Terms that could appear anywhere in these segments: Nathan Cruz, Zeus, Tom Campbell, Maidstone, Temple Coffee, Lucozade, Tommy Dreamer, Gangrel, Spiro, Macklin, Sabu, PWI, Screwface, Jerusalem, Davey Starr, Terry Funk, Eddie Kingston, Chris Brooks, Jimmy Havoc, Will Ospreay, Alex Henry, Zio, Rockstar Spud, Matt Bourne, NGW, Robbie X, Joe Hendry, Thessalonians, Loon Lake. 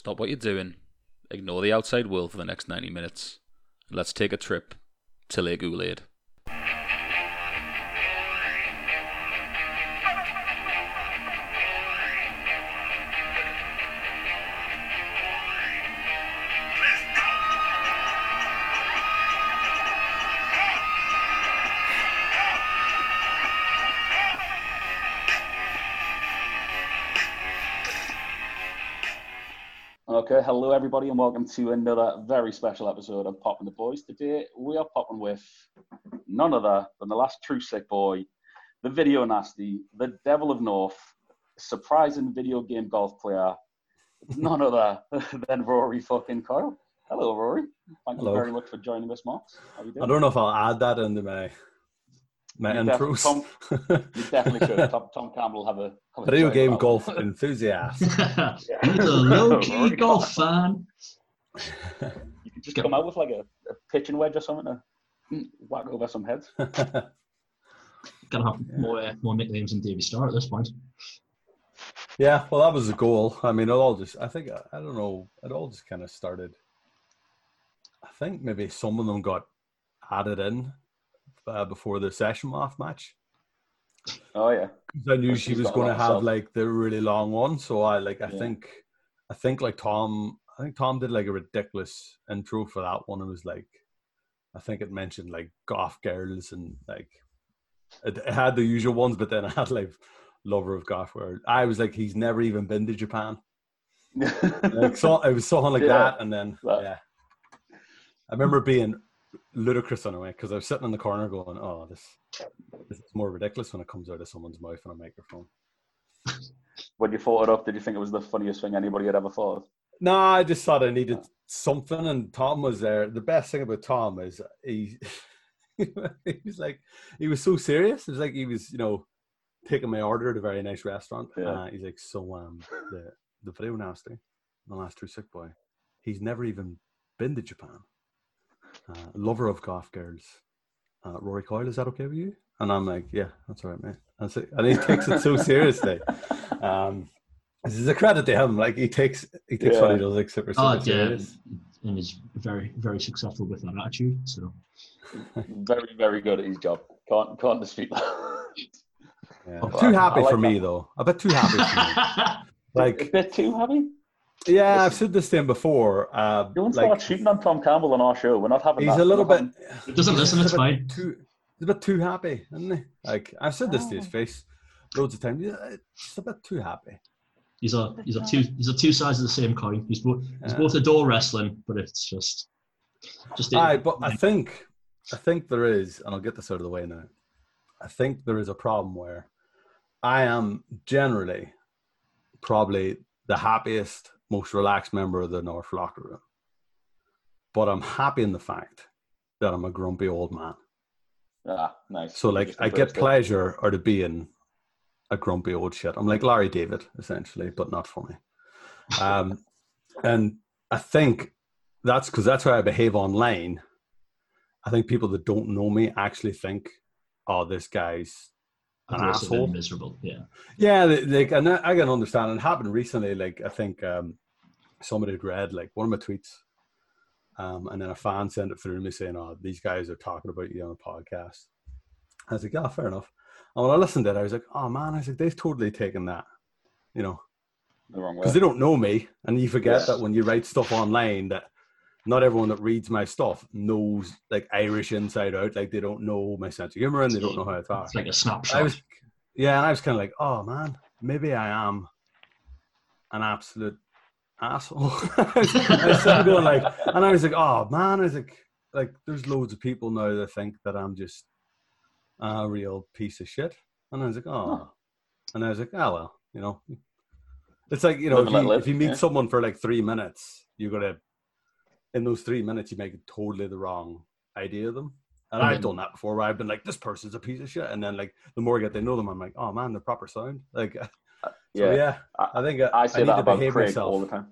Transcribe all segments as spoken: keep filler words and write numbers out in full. Stop what you're doing. Ignore the outside world for the next ninety minutes. And let's take a trip to Lake Oulade. Okay, hello everybody and welcome to another very special episode of Poppin' the Boys. Today we are popping with none other than the last true sick boy, the video nasty, the devil of North, surprising video game golf player, none other than Rory fucking Coyle. Hello Rory, thank hello. you very much for joining us, Mark. How are you doing? I don't know if I'll add that into my, my intros. Tom, you definitely should. Tom, Tom Campbell have a... Video game golf enthusiast. He's a low-key golf fan. You could just come out with like a, a pitching wedge or something to whack over some heads. Gonna have more, uh, more nicknames than Davey Starr at this point. Yeah, well, that was the goal. I mean, it all just, I think, I, I don't know, it all just kind of started. I think maybe some of them got added in uh, before the session off match. Oh yeah, I knew she was going to have like the really long one, so I like I yeah. think I think like Tom I think Tom did like a ridiculous intro for that one. It was like I think it mentioned like goth girls and like it, it had the usual ones, but then I had like lover of goth girls. I was like, he's never even been to Japan. like so, it was something like yeah. that, and then that. yeah, I remember being ludicrous in a way because I was sitting in the corner going, "Oh, this." It's more ridiculous when it comes out of someone's mouth on a microphone. When you thought it up, did you think it was the funniest thing anybody had ever thought of? No, I just thought I needed something, and Tom was there. The best thing about Tom is he, he was like, he was so serious. It was like he was, you know, taking my order at a very nice restaurant. Yeah. Uh, he's like, so um, the, the video nasty, the last true sick boy, he's never even been to Japan. Uh, lover of goth girls. Uh, Rory Coyle, is that okay with you? And I'm like, yeah, that's all right, mate. And, so, and he takes it so seriously. Um, this is a credit to him. Like he takes, he takes yeah. what he does like super, super oh, serious, and he's very, very successful with that attitude. So very, very good at his job. Can't, can't dispute that. Yeah. Well, too happy like for that. me though. A bit too happy. For me. Like a bit too happy. Yeah, listen, I've said this thing before. Uh, you won't like, start shooting on Tom Campbell on our show. We're not having he's that. A little bit... He doesn't listen, it's fine. Too, he's a bit too happy, isn't he? Like, I've said this oh. to his face loads of times. He's a bit too happy. He's a, he's a, two, he's a two sides of the same coin. He's both, he's yeah. both adore wrestling, but it's just... just Aye, but I think, I think there is, and I'll get this out of the way now, I think there is a problem where I am generally probably the happiest... most relaxed member of the North locker room. But I'm happy in the fact that I'm a grumpy old man. Ah, nice. So like I get pleasure out of being a grumpy old shit. I'm like Larry David, essentially, but not funny. Um, and I think that's because that's how I behave online. I think people that don't know me actually think, oh, this guy's an asshole. Miserable. Yeah. Yeah. Like, and I can understand. It happened recently. Like, I think um, somebody had read like one of my tweets, um, and then a fan sent it through me saying, "Oh, these guys are talking about you on a podcast." I was like, "Yeah, fair enough." And when I listened to it, I was like, "Oh man," I was like, "They've totally taken that, you know, the wrong way because they don't know me." And you forget yes. that when you write stuff online, that not everyone that reads my stuff knows like Irish inside out. Like they don't know my sense of humor and they don't know how it's are. It's like a snapshot. I was, yeah. And I was kind of like, oh man, maybe I am an absolute asshole. I was, I was going like, and I was like, oh man, I was like, like there's loads of people now that think that I'm just a real piece of shit. And I was like, oh, huh. and I was like, oh, well, you know, it's like, you know, if you, live, if you meet yeah. someone for like three minutes, you're going to, in those three minutes, you make totally the wrong idea of them. And mm-hmm. I've done that before where I've been like, this person's a piece of shit. And then like, the more I get to know them, I'm like, oh man, the proper sound. Like, uh, yeah, so, yeah I, I think I, I, say I need that to about behave Craig myself. All the time.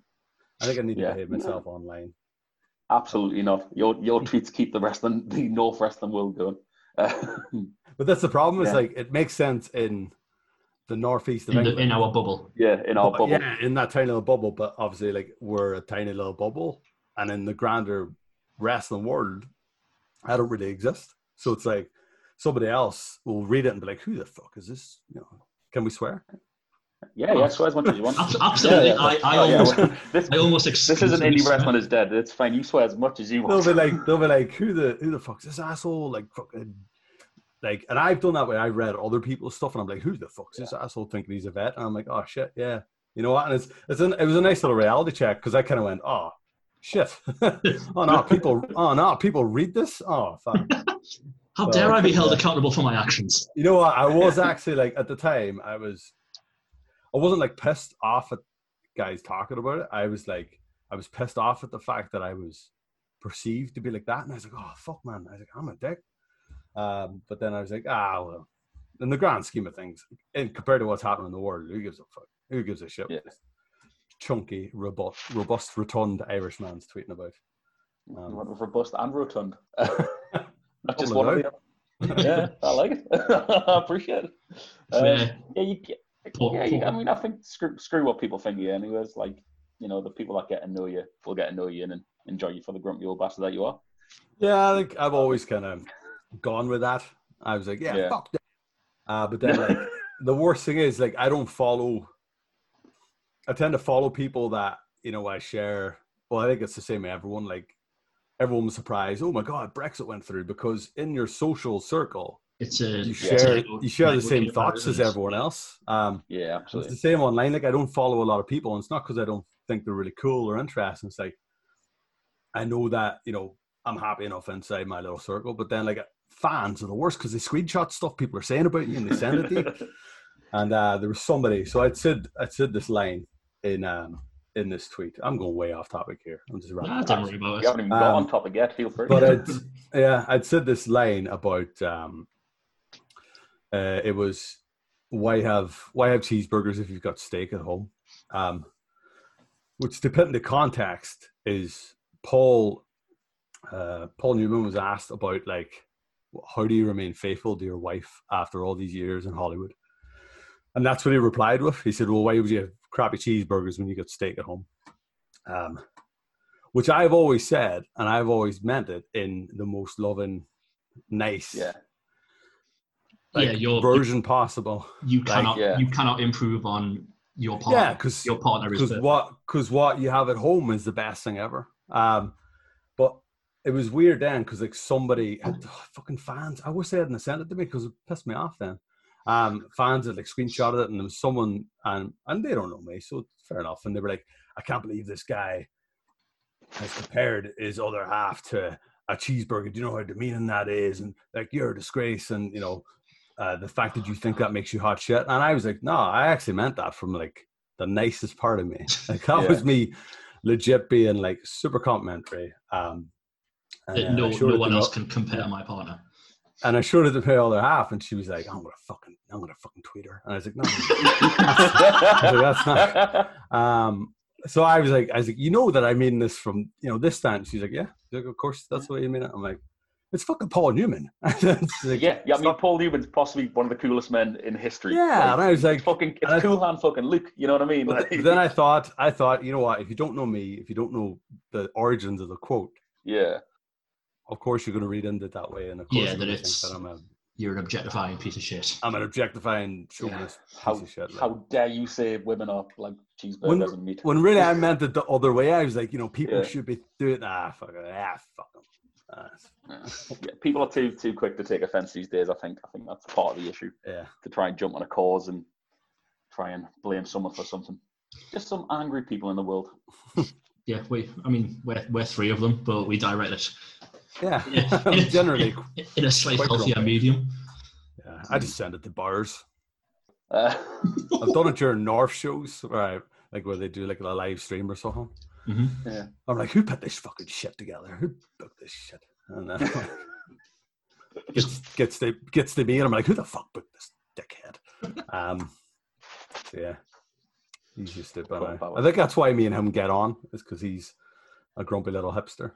I think I need yeah. to behave myself no. online. Absolutely not. Your your tweets keep the wrestling, the North wrestling world going. Uh, but that's the problem is yeah. like, it makes sense in the northeast of in, England. The, in our bubble. Yeah, in our but, bubble. Yeah, in that tiny little bubble. But obviously, like, we're a tiny little bubble. And in the grander wrestling world, I don't really exist. So it's like somebody else will read it and be like, who the fuck is this? You know, can we swear? Yeah, yeah, swear as much as you want. Absolutely. Yeah, yeah. I, I, oh, almost, yeah. this, I almost This isn't indie wrestling is dead. It's fine. You swear as much as you want. They'll be like, they'll be like, who the who the fuck's this asshole? Like, fucking, like, and I've done that way. I read other people's stuff and I'm like, who the fuck's yeah. this asshole thinking he's a vet? And I'm like, oh shit, yeah. You know what? And it's it's an, it was a nice little reality check because I kind of went, oh shit. oh no, people oh no, people read this? Oh fuck. How but, dare I be held yeah. accountable for my actions? You know what? I was actually like at the time I was I wasn't like pissed off at guys talking about it. I was like, I was pissed off at the fact that I was perceived to be like that. And I was like, oh, fuck, man. I was like, I'm a dick. Um, but then I was like, ah, well, in the grand scheme of things, and compared to what's happening in the world, who gives a fuck? Who gives a shit? Yeah. Chunky, robust, robust, rotund Irish man's tweeting about. Um, robust and rotund. Not just one of the other. Yeah, I like it. I appreciate it. Um, yeah, you get. Yeah, you, I mean, I think screw, screw what people think of you anyways. Like, you know, the people that get to know you will get to know you and enjoy you for the grumpy old bastard that you are. Yeah, I think I've always kind of gone with that. I was like, yeah, yeah. fuck that. Uh, but then, like, the worst thing is, like, I don't follow... I tend to follow people that, you know, I share... Well, I think it's the same with everyone. Like, everyone was surprised. Oh, my God, Brexit went through. Because in your social circle... It's a, you share, yeah, it's a, you share the same thoughts as everyone else. Um, yeah, absolutely. It's the same online. Like, I don't follow a lot of people, and it's not because I don't think they're really cool or interesting. It's like, I know that, you know, I'm happy enough inside my little circle, but then, like, fans are the worst because they screenshot stuff people are saying about you and they send it to you. And uh, there was somebody, so I'd said, I'd said this line in um, in this tweet. I'm going way off topic here. I'm just nah, don't worry about it. You haven't even um, got on topic yet, feel free. But I'd, yeah, I'd said this line about, um, Uh, it was why have why have cheeseburgers if you've got steak at home, um, which to put into context is Paul uh, Paul Newman was asked about, like, how do you remain faithful to your wife after all these years in Hollywood, and that's what he replied with. He said, well, why would you have crappy cheeseburgers when you got steak at home, um, which I've always said, and I've always meant it in the most loving, nice yeah. Like, yeah, your version possible. You cannot, like, yeah. you cannot improve on your partner. Yeah, because your partner is because what because what you have at home is the best thing ever. Um, but it was weird then because, like, somebody had, oh, fucking fans. I wish they hadn't sent it to me because it pissed me off then. Um, fans had, like, screenshotted it, and there was someone, and and they don't know me, so fair enough. And they were like, I can't believe this guy has compared his other half to a cheeseburger. Do you know how demeaning that is? And, like, you're a disgrace, and, you know. Uh, the fact that you think that makes you hot shit. And I was like, no, I actually meant that from, like, the nicest part of me. Like, that yeah. was me legit being, like, super complimentary. Um, and no no one else up. can compare yeah. my partner. And I showed her to pay all their half, and she was like, I'm going to fucking, I'm going to fucking tweet her. And I was like, no, that's, that's not. Um, so I was like, I was like, you know that I mean this from, you know, this time. She's like, yeah, like, of course, that's the way you mean it. I'm like, it's fucking Paul Newman. Like, yeah, yeah. I mean, not... Paul Newman's possibly one of the coolest men in history. Yeah, like, and I was like, it's fucking, it's cool hand fucking Luke. You know what I mean? But then I thought, I thought, you know what? If you don't know me, if you don't know the origins of the quote, yeah, of course you're going to read into it that way. And of course, yeah, that it's that I'm a, you're an objectifying piece of shit. I'm an objectifying chauvinist yeah. piece how, of shit. Like, how dare you say women are like cheeseburgers and meat? When really I meant it the other way. I was like, you know, people yeah. should be doing ah, fuck it, ah, fuck them. Uh, yeah, people are too too quick to take offense these days. I think I think that's part of the issue. Yeah. To try and jump on a cause and try and blame someone for something. Just some angry people in the world. yeah, we. I mean, we're we're three of them, but we direct it. Yeah, yeah. in, generally in, in a slightly healthier grumpy. medium. Yeah, I just send it to bars. Uh, I've done it during North shows, right? Like where they do like a live stream or something. Mm-hmm. Yeah. I'm like, who put this fucking shit together? Who booked this shit? And then like, gets, gets to gets to me, and I'm like, who the fuck booked this dickhead? Um, so yeah, he's just it. I, I think that's why me and him get on, is because he's a grumpy little hipster,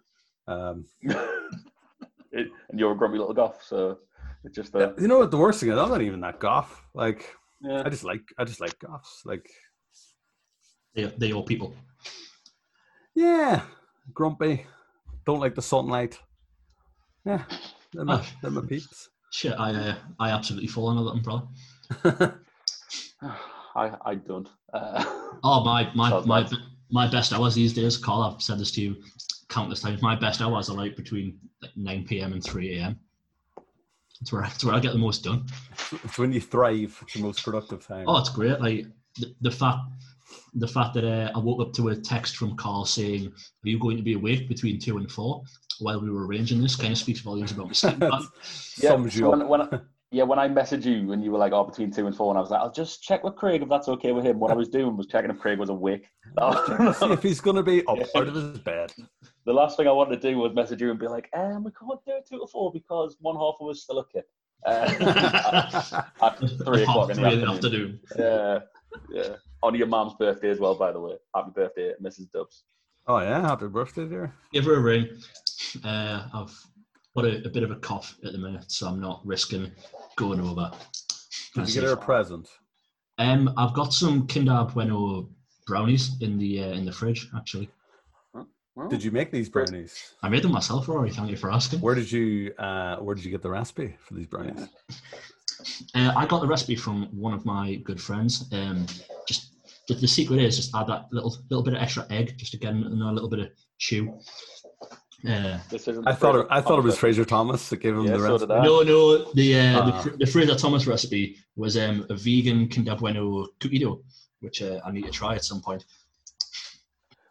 um, it, and you're a grumpy little goth. So it's just, uh, you know what the worst thing is? I'm not even that goth. Like, Yeah. I just like I just like goths. Like they they old people. Yeah, grumpy. Don't like the sunlight. Yeah, they're my, they're my peeps. Shit, I uh, I absolutely fall under that umbrella. I I don't. Uh, oh my my my, my best hours these days, Carl. I've said this to you countless times. My best hours are like between like nine p.m. and three a.m. It's where, it's where I get the most done. It's when you thrive. It's the most productive time. Oh, it's great. Like the, the fact the fact that uh, I woke up to a text from Carl saying, "Are you going to be awake between two and four?" While we were arranging this, kind of speaks volumes about my sleep. yeah, so when, when I, yeah, when I messaged you and you were like, "Oh, between two and four," and I was like, "I'll just check with Craig if that's okay with him." What I was doing was checking if Craig was awake. See if he's going to be up out of his bed. The last thing I wanted to do was message you and be like, um, "We can't do it two to four because one half of us is still a kid uh, at three o'clock in the afternoon." afternoon. Yeah, yeah. On your mom's birthday as well, by the way. Happy birthday, Missus Dubs. Oh yeah, happy birthday, dear. Give her a ring. Uh, I've got a, a bit of a cough at the minute, so I'm not risking going over. Did you get her a present? Um, I've got some Kinder Bueno brownies in the uh, in the fridge, actually. Well, did you make these brownies? I made them myself, Rory. Thank you for asking. Where did you uh, Where did you get the recipe for these brownies? uh, I got the recipe from one of my good friends. Um, just the, the secret is just add that little little bit of extra egg, just to get another little bit of chew. Yeah, this isn't I thought it, I thought it was Fraser Thomas that gave him yeah, the recipe. So no, no, the uh, uh. the, the Fraser Thomas recipe was um, a vegan Kinder Bueno cookie dough, which uh, I need to try at some point.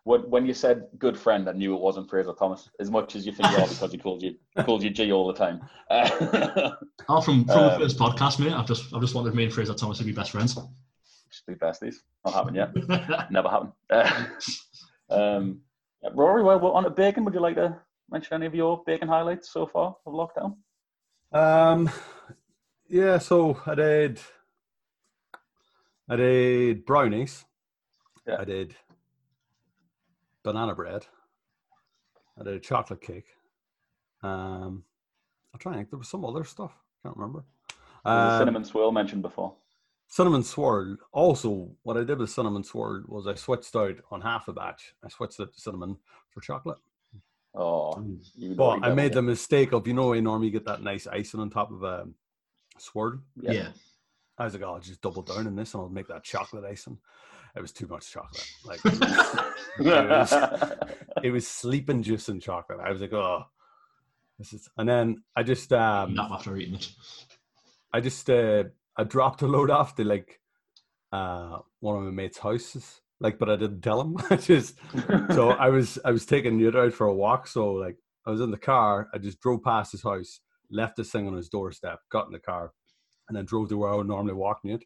When when you said good friend, I knew it wasn't Fraser Thomas. As much as you think you are, because he called you called you G all the time. Uh, oh, from from um, the first podcast, mate. I've just I've just wanted me and Fraser Thomas to be best friends. Just be besties. Not happened yet. Never happened. Uh, um. Rory, while we're on at bacon, would you like to mention any of your bacon highlights so far of lockdown? Um, yeah, so I did, I did brownies, yeah. I did banana bread, I did a chocolate cake. Um, I'm trying to think, there was some other stuff, I can't remember. Um, cinnamon swirl mentioned before. Cinnamon swirl. Also, what I did with cinnamon swirl was I switched out on half a batch. I switched it to cinnamon for chocolate. Oh, but I made the mistake of, you know, I normally get that nice icing on top of a swirl. Yeah. yeah. I was like, oh, I'll just double down on this and I'll make that chocolate icing. It was too much chocolate. Like it was, it was, it was sleeping juice and chocolate. I was like, oh, this is. And then I just um, not after eating it. I just. Uh, I dropped a load off to like uh, one of my mates' houses, like, but I didn't tell him. I just so I was I was taking Newt out for a walk, so like I was in the car. I just drove past his house, left this thing on his doorstep, got in the car, and then drove to where I would normally walk Newt.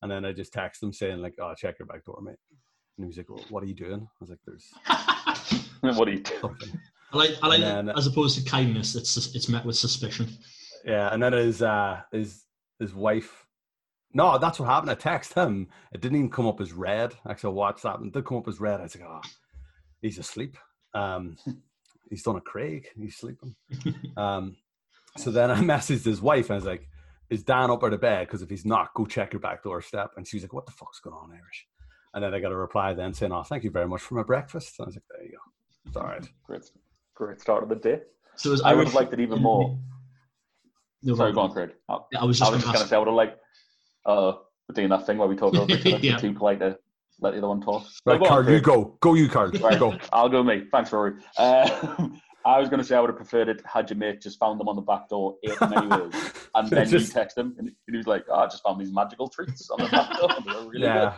And then I just texted him saying like, "Oh, check your back door, mate." And he was like, well, "What are you doing?" I was like, "There's what are you doing?" Something. I like I like then, as opposed to kindness, it's it's met with suspicion. Yeah, and that is uh, is. His wife. No, that's what happened. I texted him. It didn't even come up as red. Actually, I watched that and it did come up as red. I was like, oh, he's asleep. Um, he's done a Craig. He's sleeping. Um, so then I messaged his wife and I was like, is Dan up out of bed? Because if he's not, go check your back door step. And she was like, what the fuck's going on, Irish? And then I got a reply then saying, oh, thank you very much for my breakfast. And I was like, there you go. It's all right. Great, great start of the day. So was I would have liked it even more. No, Sorry, go on, Craig. I, I was just going to say, I would have liked uh, doing that thing where we talk over each other. yeah. Too polite to let the other one talk. Right, no, Carl, on, you go. Go you, Carl. Right, go. I'll go me. Thanks, Rory. Uh, I was going to say I would have preferred it had your mate just found them on the back door, ate them anyways, and then just, you text him, and he was like, oh, I just found these magical treats on the back door. They were really yeah.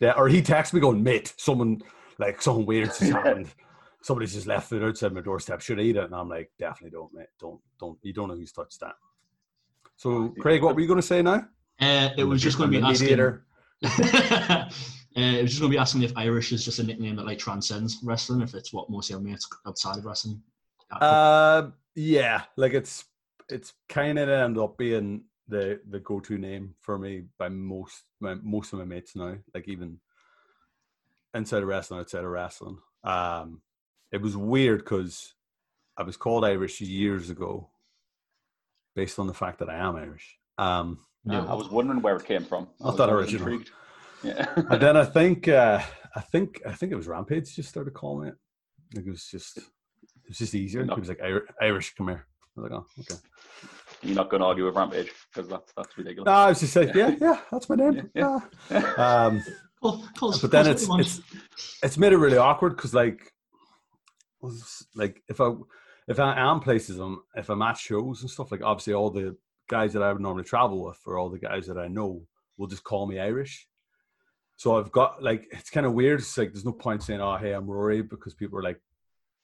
good. Yeah, or he texts me going, mate, someone, like, something weird's has happened. Somebody's just left food outside my doorstep. Should I eat it? And I'm like, definitely don't, mate. Don't, don't. You don't know who's touched that. So, Craig, what were you going to say now? Uh, it was just going to be asking. uh, it was just going to be asking if Irish is just a nickname that like transcends wrestling, if it's what most of your mates outside of wrestling. Uh, yeah, like it's it's kind of ended up being the the go to name for me by most my, most of my mates now, like even inside of wrestling, outside of wrestling. Um, it was weird because I was called Irish years ago. Based on the fact that I am Irish, um, Yeah. I was wondering where it came from. I, I thought original. Intrigued. Yeah. And then I think, uh, I think, I think it was Rampage just started calling it. Like it was just, it was just easier. Not, it was like Irish, come here. I was like, oh, okay. You're not going to argue with Rampage because that's that's ridiculous. No, I was just like, yeah, yeah, that's my name. Yeah. yeah. yeah. Um, well, course, but then it's it's it's made it really awkward because like, like if I if I am places, I'm, if I'm at shows and stuff, like obviously all the guys that I would normally travel with or all the guys that I know will just call me Irish. So I've got like, it's kind of weird. It's like, there's no point saying, oh, hey, I'm Rory, because people are like,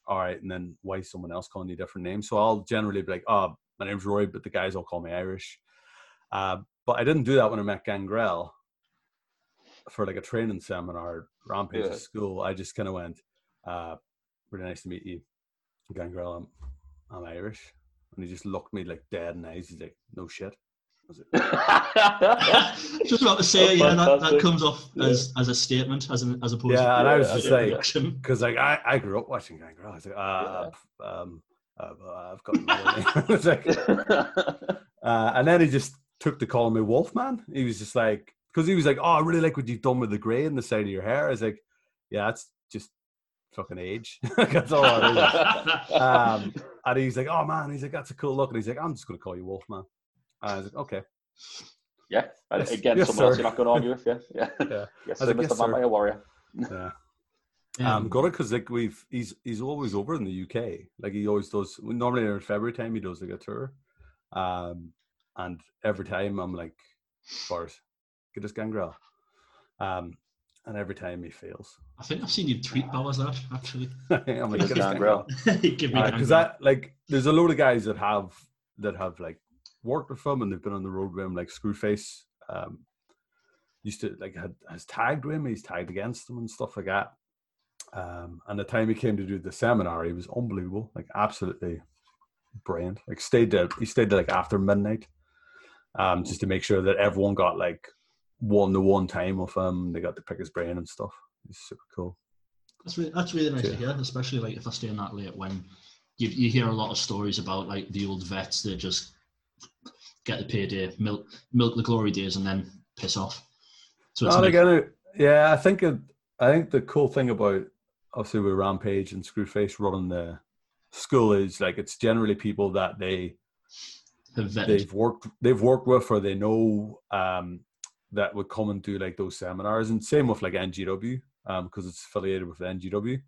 all right. And then why is someone else calling you a different name? So I'll generally be like, oh, my name's Rory, but the guys all call me Irish. Uh, but I didn't do that when I met Gangrel for like a training seminar, Rampage yeah. at school. I just kind of went, uh, really nice to meet you, Gangrel. I'm, I'm Irish. And he just looked me like dead in the eyes. He's like, no shit. Just about to say, yeah, that, that comes off as, yeah. as a statement, as an, as opposed. Yeah, to and I was just like, because like I, I grew up watching Gangrel. I was like, uh, yeah. um, uh, I've got no like, uh, and then he just took to calling me Wolfman. He was just like, because he was like, oh, I really like what you've done with the grey in the side of your hair. I was like, yeah, that's just fucking age. That's all that is. Um, and he's like, oh man, he's like, that's a cool look, and he's like, I'm just gonna call you Wolfman. And I was like, okay. Yeah. Yes, Again, yes, someone sir. else you're not going to argue with. Yeah. Yeah. yeah. Yes, sir, like, yes, Mister Vampire Warrior. Yeah. yeah. Um, got it because like we've he's he's always over in the U K. Like he always does. Normally in February time he does like a tour, um, and every time I'm like, Boris, get this Gangrel, um, and every time he fails. I think I've seen you tweet Bowers that actually. I'm like, get Gangrel. Give me because uh, that like there's a load of guys that have that have like. worked with him and they've been on the road with him, like Screwface um used to like had has tagged with him, he's tagged against him and stuff like that, um and the time he came to do the seminar he was unbelievable, like absolutely brilliant, like stayed there he stayed there like after midnight um just to make sure that everyone got like one to one time with him, they got to pick his brain and stuff. It's super cool. That's really that's really nice yeah. to hear, especially like if I stay in that late when you, you hear a lot of stories about like the old vets that just get the payday, milk milk the glory days, and then piss off. So it's oh, like, it. yeah, I think it, I think the cool thing about obviously with Rampage and Screwface running the school is like it's generally people that they have vetted. they've worked they've worked with or they know um, that would come and do like those seminars, and same with like N G W because um, it's affiliated with N G W.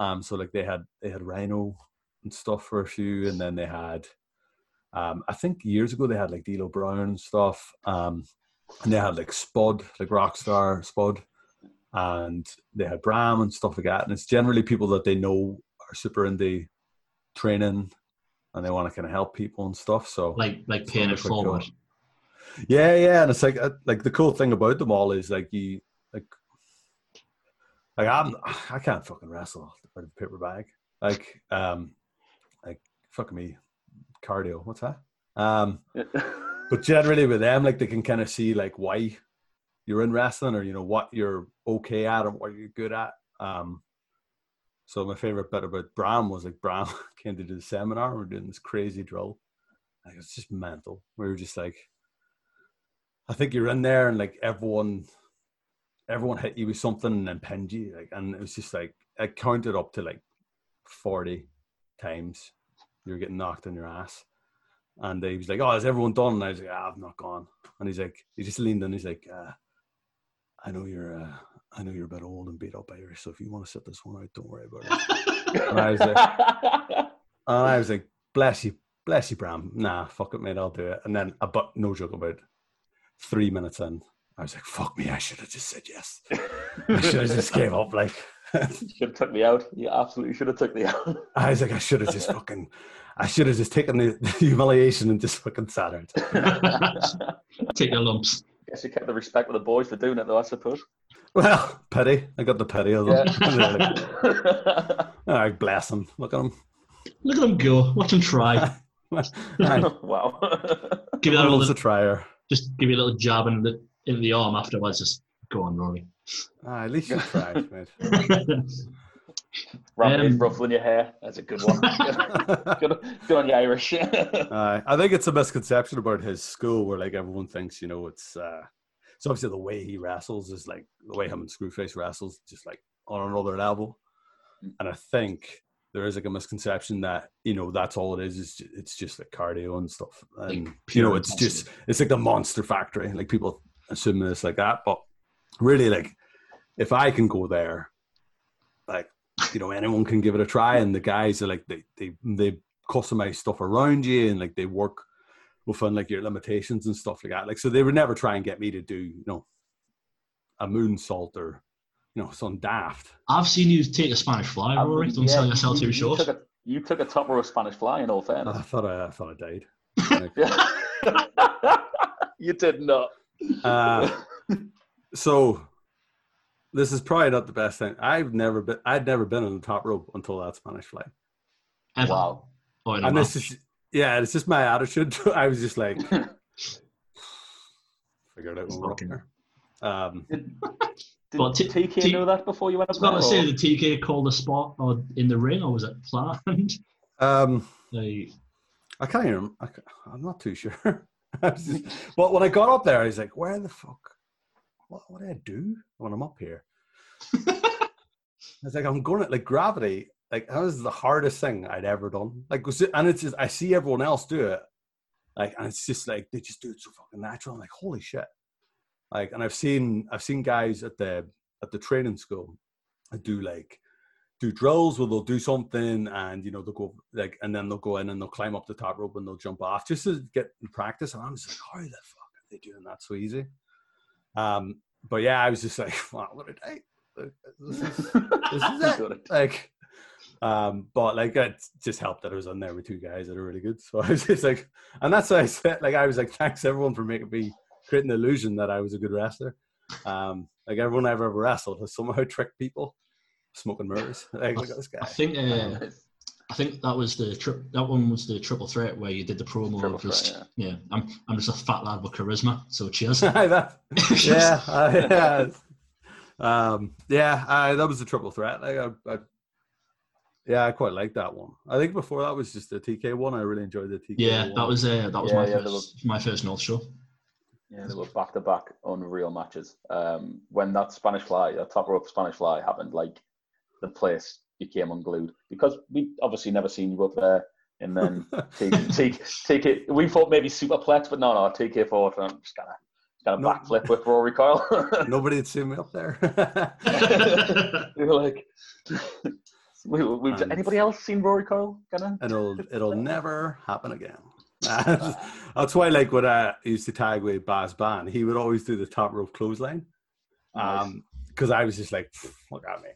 Um, so like they had they had Rhino and stuff for a few, and then they had. Um, I think years ago they had like D'Lo Brown and stuff, um, and they had like Spud, like Rockstar Spud, and they had Bram and stuff like that. And it's generally people that they know are super into training, and they want to kind of help people and stuff. So like like paying it forward. Cool. Yeah, yeah, and it's like like the cool thing about them all is like you like like I'm I can't fucking wrestle out of the paper bag, like um like fuck me. Cardio, what's that? Um, but generally with them, like they can kind of see like why you're in wrestling or, you know, what you're okay at and what you're good at. Um, so my favorite bit about Bram was like Bram came to do the seminar. We're doing this crazy drill. Like it's just mental. We were just like, I think you're in there and like everyone, everyone hit you with something and then pinned you. Like, and it was just like, I counted up to like forty times. You're getting knocked on your ass, and he was like, "Oh, is everyone done?" And I was like, ah, "I've not gone." And he's like, he just leaned in. He's like, uh, "I know you're, uh, I know you're a bit old and beat up Irish, so if you want to sit this one out, don't worry about it." and I was like, "And I was like, bless you, bless you, Bram. Nah, fuck it, mate, I'll do it." And then, about no joke, about three minutes in, I was like, "Fuck me, I should have just said yes. I should have just gave up." Like. You should have took me out. You absolutely should have took me out. I was like, I should have just fucking, I should have just taken the, the humiliation and just fucking sat out. Take your lumps. Guess you kept the respect with the boys for doing it, though. I suppose. Well, pity. I got the pity of them. Yeah. All right, bless them. Look at him. Look at him go. Watch him try. Wow. Give that a little trier. Just give you a little jab in the in the arm afterwards. Just go on, Rory. Ah, at least you tried, mate. Rampage um, ruffling your hair. That's a good one. Good, good on your Irish. uh, I think it's a misconception about his school where like everyone thinks, you know, it's uh, so obviously the way he wrestles is like the way him and Screwface wrestles, just like on another level. And I think there is like a misconception that, you know, that's all it is. It's, it's just like cardio and stuff. And, like, you know, it's just, it's like the monster factory. Like people assume it's like that, but really like if I can go there, like, you know, anyone can give it a try. And the guys are like, they, they, they customize stuff around you and like they work within like your limitations and stuff like that. Like, so they would never try and get me to do, you know, a moonsault or, you know, some daft. I've seen you take a Spanish fly, Rory. I mean, Don't yeah, sell yourself too short. You, you took a topper of Spanish fly in all fairness. I thought I, I, thought I died. You did not. Uh, so this is probably not the best thing. I've never been, I'd never been on the top rope until that Spanish fly. Ever. Wow. Oh, and this is, yeah, it's just my attitude. I was just like, figured out one rocker. Um, Did but t- T K t- know that before you went up there? I was about to say, did T K call the spot or in the ring, or was it planned? Um, like, I can't even, I can't, I'm not too sure. Just, but when I got up there, I was like, where the fuck? What, what do I do when I'm up here? I was like, I'm going to, like, gravity, like, that was the hardest thing I'd ever done. Like, and it's just, I see everyone else do it. Like, and it's just like, they just do it so fucking natural. I'm like, holy shit. Like, and I've seen I've seen guys at the at the training school do like do drills where they'll do something and, you know, they'll go like, and then they'll go in and they'll climb up the top rope and they'll jump off just to get in practice. And I'm just like, how the fuck are they doing that so easy? Um, but yeah, I was just like, wow, what a day! This is, this is it. Like, um, but like it just helped that I was on there with two guys that are really good. So I was just like, and that's what I said. Like I was like, thanks everyone for making me. Create an illusion that I was a good wrestler. Um, like everyone I've ever wrestled has somehow tricked people. Smoking mirrors. Like, look at this guy. I think uh, I think that was the tri- that one was the triple threat where you did the promo. Triple just threat, yeah. yeah, I'm I'm just a fat lad with charisma. So cheers. that, yeah, uh, yeah, um, yeah. I, that was the triple threat. Like, I, I, yeah, I quite liked that one. I think before that was just the T K one. I really enjoyed the T K. Yeah, one. that was uh, that was yeah, my yeah, first, my first North show. Yeah, they were back-to-back unreal matches. Um, when that Spanish fly, that top rope Spanish fly happened, like, the place became unglued. Because we obviously never seen you up there. And then T K, we thought maybe superplex, but no, no, T K forward. And I'm just going to no. backflip with Rory Coyle. Nobody had seen me up there. We were like, we, we, anybody else seen Rory Coyle? Gonna? It'll, it'll never happen again. That's why, like, when I used to tag with Baz Ban, he would always do the top rope clothesline. Um, because nice. I was just like, look at me,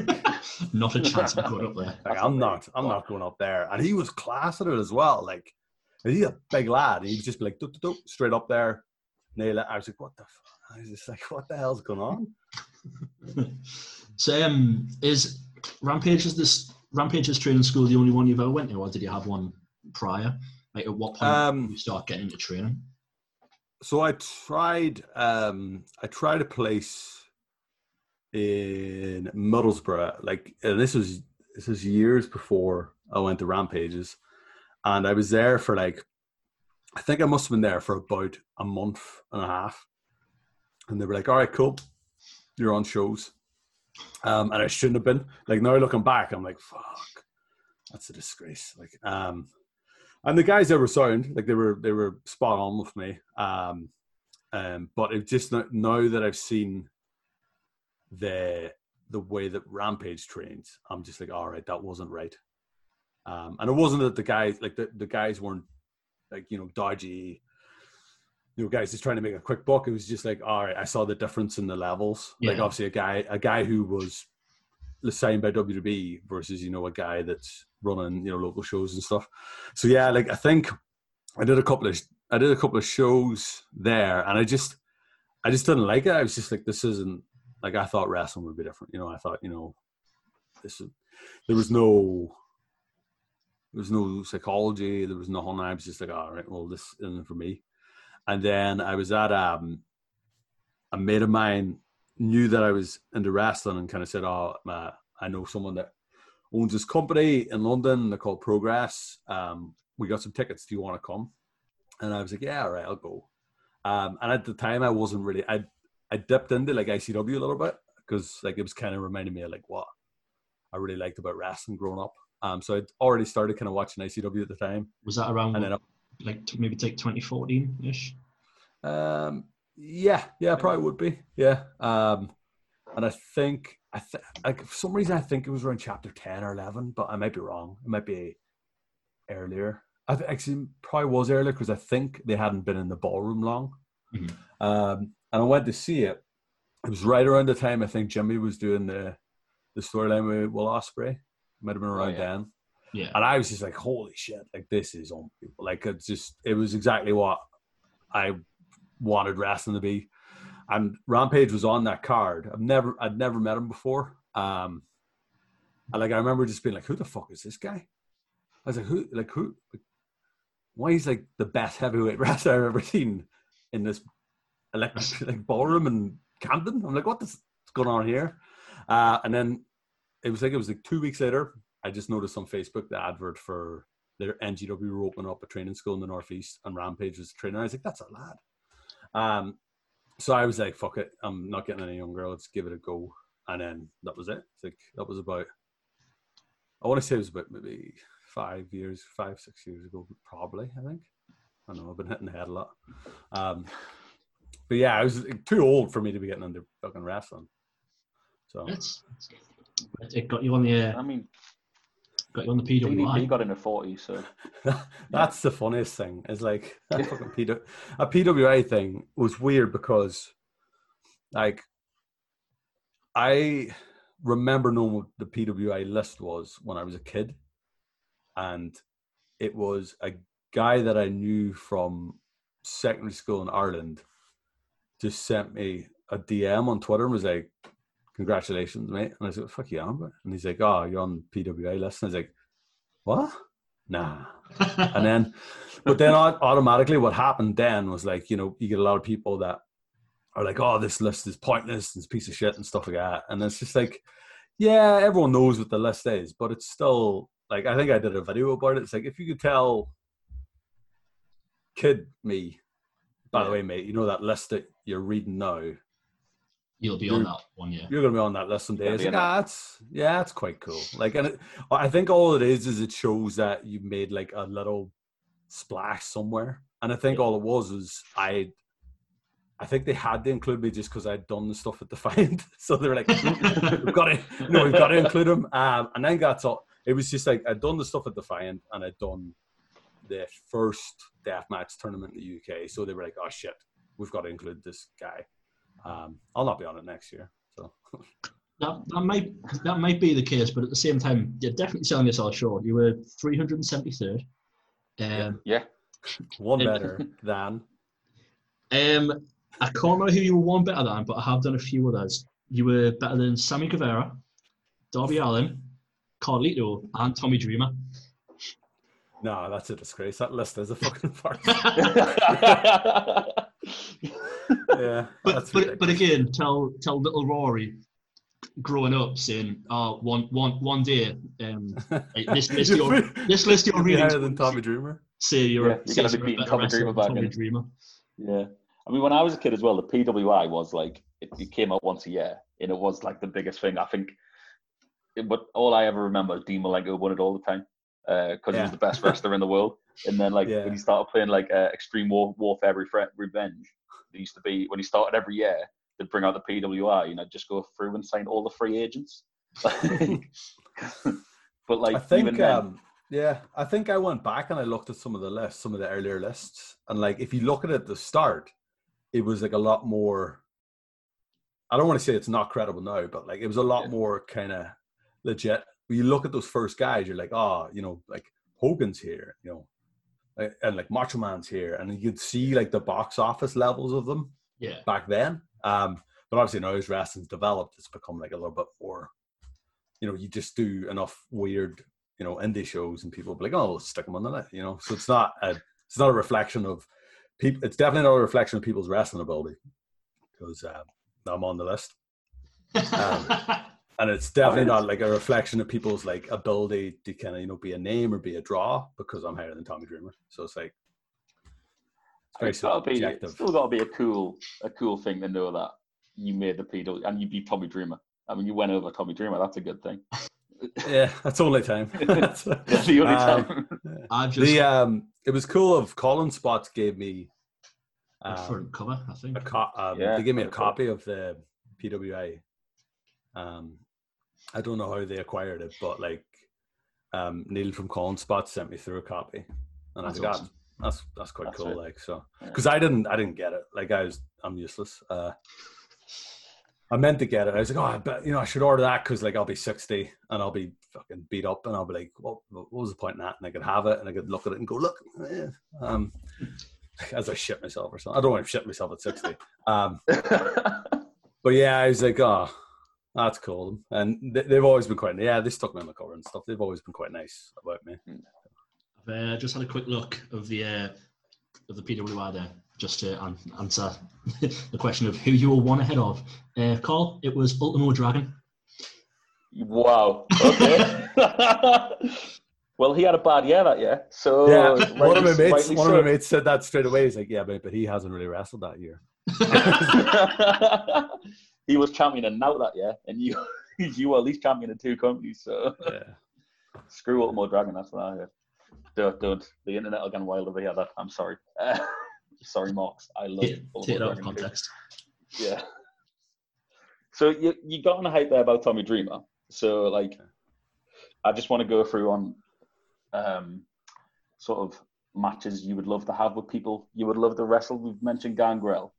like, like, not a chance of going up there. Like, I'm not, I'm not going up there. And he was class at it as well. Like, he's a big lad. He would just be like, doop, doop, doop, straight up there, nail it. I was like, what the? Fuck? I was just like, what the hell's going on? So, um, is Rampage's this Rampage's training school the only one you've ever went to, or did you have one prior? Like at what point um, did you start getting into training? So I tried um, I tried a place in Middlesbrough, like, and this was this was years before I went to Rampages, and I was there for like, I think I must have been there for about a month and a half, and they were like, all right, cool, you're on shows. Um, and I shouldn't have been. Like, now looking back, I'm like, fuck, that's a disgrace. Like, um and the guys that were sound, like, they were they were spot on with me. Um, um, but it just now that I've seen the the way that Rampage trains, I'm just like, all right, that wasn't right. Um, and it wasn't that the guys like the, the guys weren't like, you know, dodgy, you know, guys just trying to make a quick buck. It was just like, all right, I saw the difference in the levels. Yeah. Like, obviously a guy a guy who was signed by W W E versus, you know, a guy that's running, you know, local shows and stuff. So yeah, like, I think I did a couple of I did a couple of shows there, and I just I just didn't like it. I was just like, this isn't, like, I thought wrestling would be different. You know, I thought, you know, this is, there was no there was no psychology, there was nothing. I was just like, all right, well, this isn't for me. And then I was at um a mate of mine knew that I was into wrestling and kind of said, oh, my, I know someone that owns this company in London. They're called Progress. Um, we got some tickets. Do you want to come? And I was like, yeah, all right, I'll go. Um, and at the time, I wasn't really, I I dipped into like I C W a little bit because like it was kind of reminding me of like what I really liked about wrestling growing up. Um, so I'd already started kind of watching I C W at the time. Was that around and then I, like maybe take twenty fourteen-ish? Um, yeah, yeah, probably would be. Yeah. Um, and I think, I th- like for some reason, I think it was around chapter ten or eleven, but I might be wrong. It might be earlier. I th- actually probably was earlier because I think they hadn't been in the ballroom long. Mm-hmm. Um, and I went to see it. It was right around the time I think Jimmy was doing the the storyline with Will Ospreay. Might have been around oh, yeah. then. Yeah. And I was just like, holy shit, like this is unbelievable. Like it's just, it was exactly what I wanted wrestling to be. And Rampage was on that card. I've never, I'd never met him before. Um, and like I remember just being like, who the fuck is this guy? I was like, who, like who, like, why he's like the best heavyweight wrestler I've ever seen in this electric like ballroom in Camden. I'm like, what is going on here? Uh, and then it was like it was like two weeks later. I just noticed on Facebook the advert for their N G W were opening up a training school in the Northeast, and Rampage was a trainer. I was like, that's our lad. Um, so I was like, fuck it, I'm not getting any younger. Let's give it a go. And then that was it. It's like that was about. I want to say it was about maybe. Five years, five, six years ago, probably, I think. I don't know, I've been hitting the head a lot. Um, but yeah, I was too old for me to be getting into fucking wrestling. So it's, it's, it got you on the, uh, I mean, got you on the P W I. Got in the forties, so. That's the funniest thing, is like, that fucking P W I, a P W I thing was weird because, like, I remember knowing what the P W I list was when I was a kid. And it was a guy that I knew from secondary school in Ireland just sent me a D M on Twitter and was like, congratulations, mate. And I said, what the fuck are you on about? And he's like, oh, you're on P W A list. And I was like, what? Nah. and then, but then automatically what happened then was like, you know, you get a lot of people that are like, oh, this list is pointless and it's a piece of shit and stuff like that. And it's just like, yeah, everyone knows what the list is, but it's still... Like, I think I did a video about it. It's like, if you could tell kid me, by yeah. the way, mate, you know that list that you're reading now? You'll be on that one, yeah. You're going to be on that list someday. It's like, ah, it's, yeah, it's quite cool. Like, and it, I think all it is is it shows that you made, like, a little splash somewhere. And I think yeah. all it was is I... I think they had to include me just because I'd done the stuff at Defiant. so they were like, we've got to, no, we've got to include him. Um, and then that's all. It was just like, I'd done the stuff at Defiant and I'd done the first deathmatch tournament in the U K. So they were like, oh shit, we've got to include this guy. Um, I'll not be on it next year. So that, that might that might be the case, but at the same time, you're definitely selling yourself short. You were three hundred seventy-third. Um, yeah. yeah. One better than. Um, I can't remember who you were one better than, but I have done a few others. You were better than Sammy Guevara, Darby Allin, Carlito, and Tommy Dreamer. No, that's a disgrace. That list is a fucking farce. yeah, but but, but again, tell tell little Rory growing up saying, "Oh, one one one day, um, this list you're this list you're reading higher than Tommy Dreamer." Say you're, yeah, you're gonna be beating Tommy Dreamer back. Tommy Dreamer. Yeah, I mean, when I was a kid as well, the P W I was like it, it came out once a year, and it was like the biggest thing. I think. But all I ever remember is Dean Malenko won it all the time because uh, yeah. he was the best wrestler in the world. And then, like yeah. when he started playing like uh, Extreme War, Warfare Revenge, there used to be when he started every year, they'd bring out the P W I and I'd just go through and sign all the free agents. but like, I think, even then, um, yeah, I think I went back and I looked at some of the lists, some of the earlier lists, and like if you look at it at the start, it was like a lot more. I don't want to say it's not credible now, but like it was a lot yeah. more kind of. Legit, when you look at those first guys, you're like, oh, you know, like Hogan's here, you know, like, and like Macho Man's here, and you could see like the box office levels of them yeah. back then. Um, but obviously now as wrestling's developed, it's become like a little bit more, you know, you just do enough weird, you know, indie shows, and people be like, oh, let's stick them on the net, you know. So it's not a, it's not a reflection of people. It's definitely not a reflection of people's wrestling ability because um, I'm on the list. Um, And it's definitely not like a reflection of people's like ability to kind of, you know, be a name or be a draw, because I'm higher than Tommy Dreamer. So it's like, it's very be, objective. It's still got to be a cool, a cool thing to know that you made the P W and you beat Tommy Dreamer. I mean, you went over Tommy Dreamer. That's a good thing. Yeah, that's only time. That's the only time. Um, I just, the um, it was cool. Of Colin Spots gave me um, a front cover. I think a co- um, yeah, they gave me a copy cool. of the P W I. Um, I don't know how they acquired it, but like um, Neil from Colin Spots sent me through a copy, and that's I got. Awesome. That's that's quite that's cool. Right. Like so, because yeah. I didn't I didn't get it. Like I was I'm useless. Uh, I meant to get it. I was like, oh, I bet, you know, I should order that because, like, I'll be sixty and I'll be fucking beat up and I'll be like, well, what was the point in that? And I could have it and I could look at it and go, look. Eh. Um, as I shit myself or something. I don't want to shit myself at sixty. Um, but, yeah, I was like, oh, that's cool. And they, they've always been quite, yeah, they stuck me in my cover and stuff. They've always been quite nice about me. I've uh, just had a quick look of the, uh, of the P W I there. Just to answer the question of who you were one ahead of, uh, Carl, it was Ultimo Dragon. Wow. Okay. Well, he had a bad year that year. So yeah. Rightly, one of my mates, one so. of my mates said that straight away. He's like, "Yeah, mate, but he hasn't really wrestled that year." He was champion and now that year, and you, you were at least champion in two companies. So yeah. Screw Ultimo Dragon. That's what I heard. Don't, don't. The internet will get wild over here. That I'm sorry. Uh, Sorry, Marks. I love it. Take it out of context. Too. Yeah. So you you got on a hype there about Tommy Dreamer. So like, I just want to go through on, um, sort of matches you would love to have with people you would love to wrestle. We've mentioned Gangrel.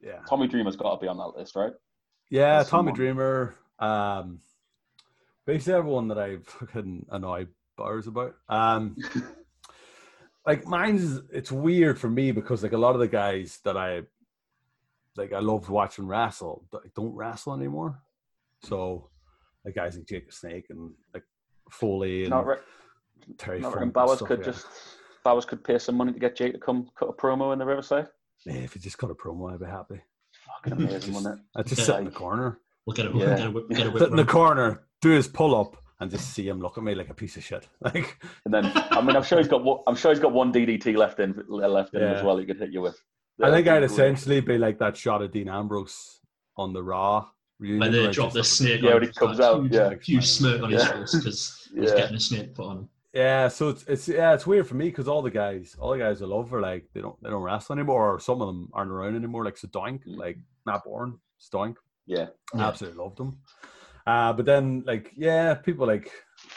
Yeah. Tommy Dreamer's got to be on that list, right? Yeah, There's Tommy someone. Dreamer. Um, basically everyone that I fucking annoy Bowers about. Um. Like mine's, it's weird for me because like a lot of the guys that I, like I loved watching wrestle, don't wrestle anymore. So like guys like Jake the Snake and like Foley and not re- Terry not Funk. And Bowers and stuff, could yeah. just, Bowers could pay some money to get Jake to come cut a promo in the Riverside. Yeah, if he just cut a promo, I'd be happy. Fucking amazing, wouldn't it? I'd just sit like, in the corner. We'll get a whip, yeah. get a whip, get a whip sit in the corner, do his pull up. And just see him look at me like a piece of shit. Like, and then I mean, I'm sure he's got one, I'm sure he's got one D D T left in, left in yeah. as well. He could hit you with. The, I think I'd essentially be like that shot of Dean Ambrose on the Raw reunion. When they drop the snake, yeah, when he comes out, huge, yeah, huge smirk on his yeah. face because yeah. he's getting a snake put on him. Yeah, so it's it's yeah, it's weird for me because all the guys, all the guys I love are like they don't they don't wrestle anymore, or some of them aren't around anymore. Like Sadoink, mm. like Matt Bourne, Sadoink. Yeah, I yeah. absolutely loved them. Uh, but then, like, yeah, people like,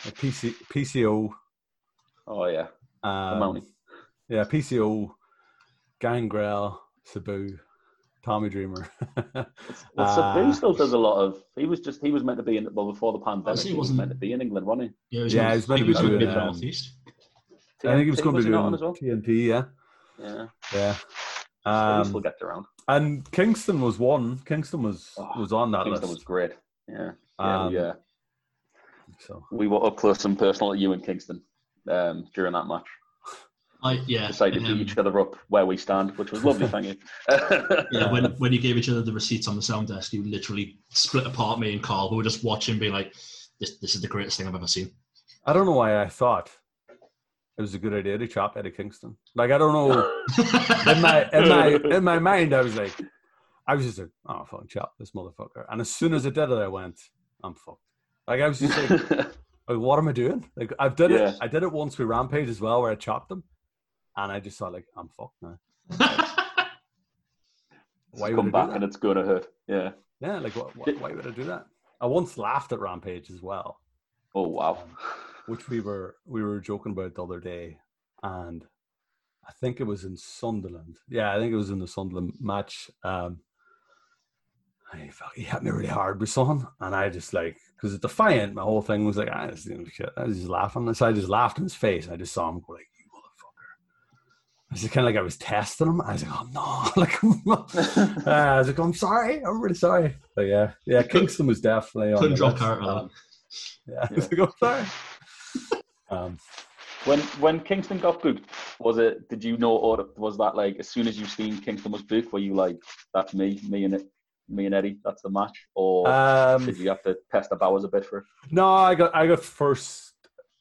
like P C, P C O. Oh, yeah. Um, yeah, P C O, Gangrel, Sabu, Tommy Dreamer. Well, uh, Sabu still does a lot of... He was just... He was meant to be in... Well, before the pandemic, he, he was meant to be in England, wasn't he? Yeah, he was, yeah, he was meant to be doing... doing um, Northeast. T N T, I think he was going to be doing well? T N T, yeah. Yeah. Yeah. Um, so still gets around. And Kingston was one. Kingston was, oh, was on that Kingston list. Kingston was great. Yeah, yeah, um, yeah. So we were up close and personal at you and Kingston um, during that match. I yeah, decided um, to beat each other up where we stand, which was lovely. Thank you. Yeah, when when you gave each other the receipts on the sound desk, you literally split apart me and Carl, who were just watching, being like, "This this is the greatest thing I've ever seen." I don't know why I thought it was a good idea to chop Eddie Kingston. Like I don't know. in my in my in my mind, I was like. I was just like, oh, fucking chop this motherfucker. And as soon as I did it, I went, I'm fucked. Like, I was just like, like what am I doing? Like, I've done yeah. it. I did it once with Rampage as well, where I chopped him. And I just thought, like, I'm fucked now. Like, why would come I do back that? And it's going to hurt. Yeah. Yeah, like, what, what, why would I do that? I once laughed at Rampage as well. Oh, wow. Um, which we were, we were joking about the other day. And I think it was in Sunderland. Yeah, I think it was in the Sunderland match. Um, He, he hit me really hard with something, and I just like because it's Defiant. My whole thing was like, I just you know, shit. I was just laughing, so I just laughed in his face. I just saw him go like, "You motherfucker!" It's kind of like I was testing him. I was like, "Oh no!" Like, I'm not. Uh, I was like, "I'm sorry. I'm really sorry." But yeah, yeah. Kingston was definitely on. Drop um, yeah, I was like, "I'm sorry." Um, when when Kingston got booked, was it? Did you know, or was that like as soon as you seen Kingston was booked, were you like, "That's me, me and it." me and Eddie, that's the match? Or um, should you have to pester Bowers a bit for it? No, I got I got first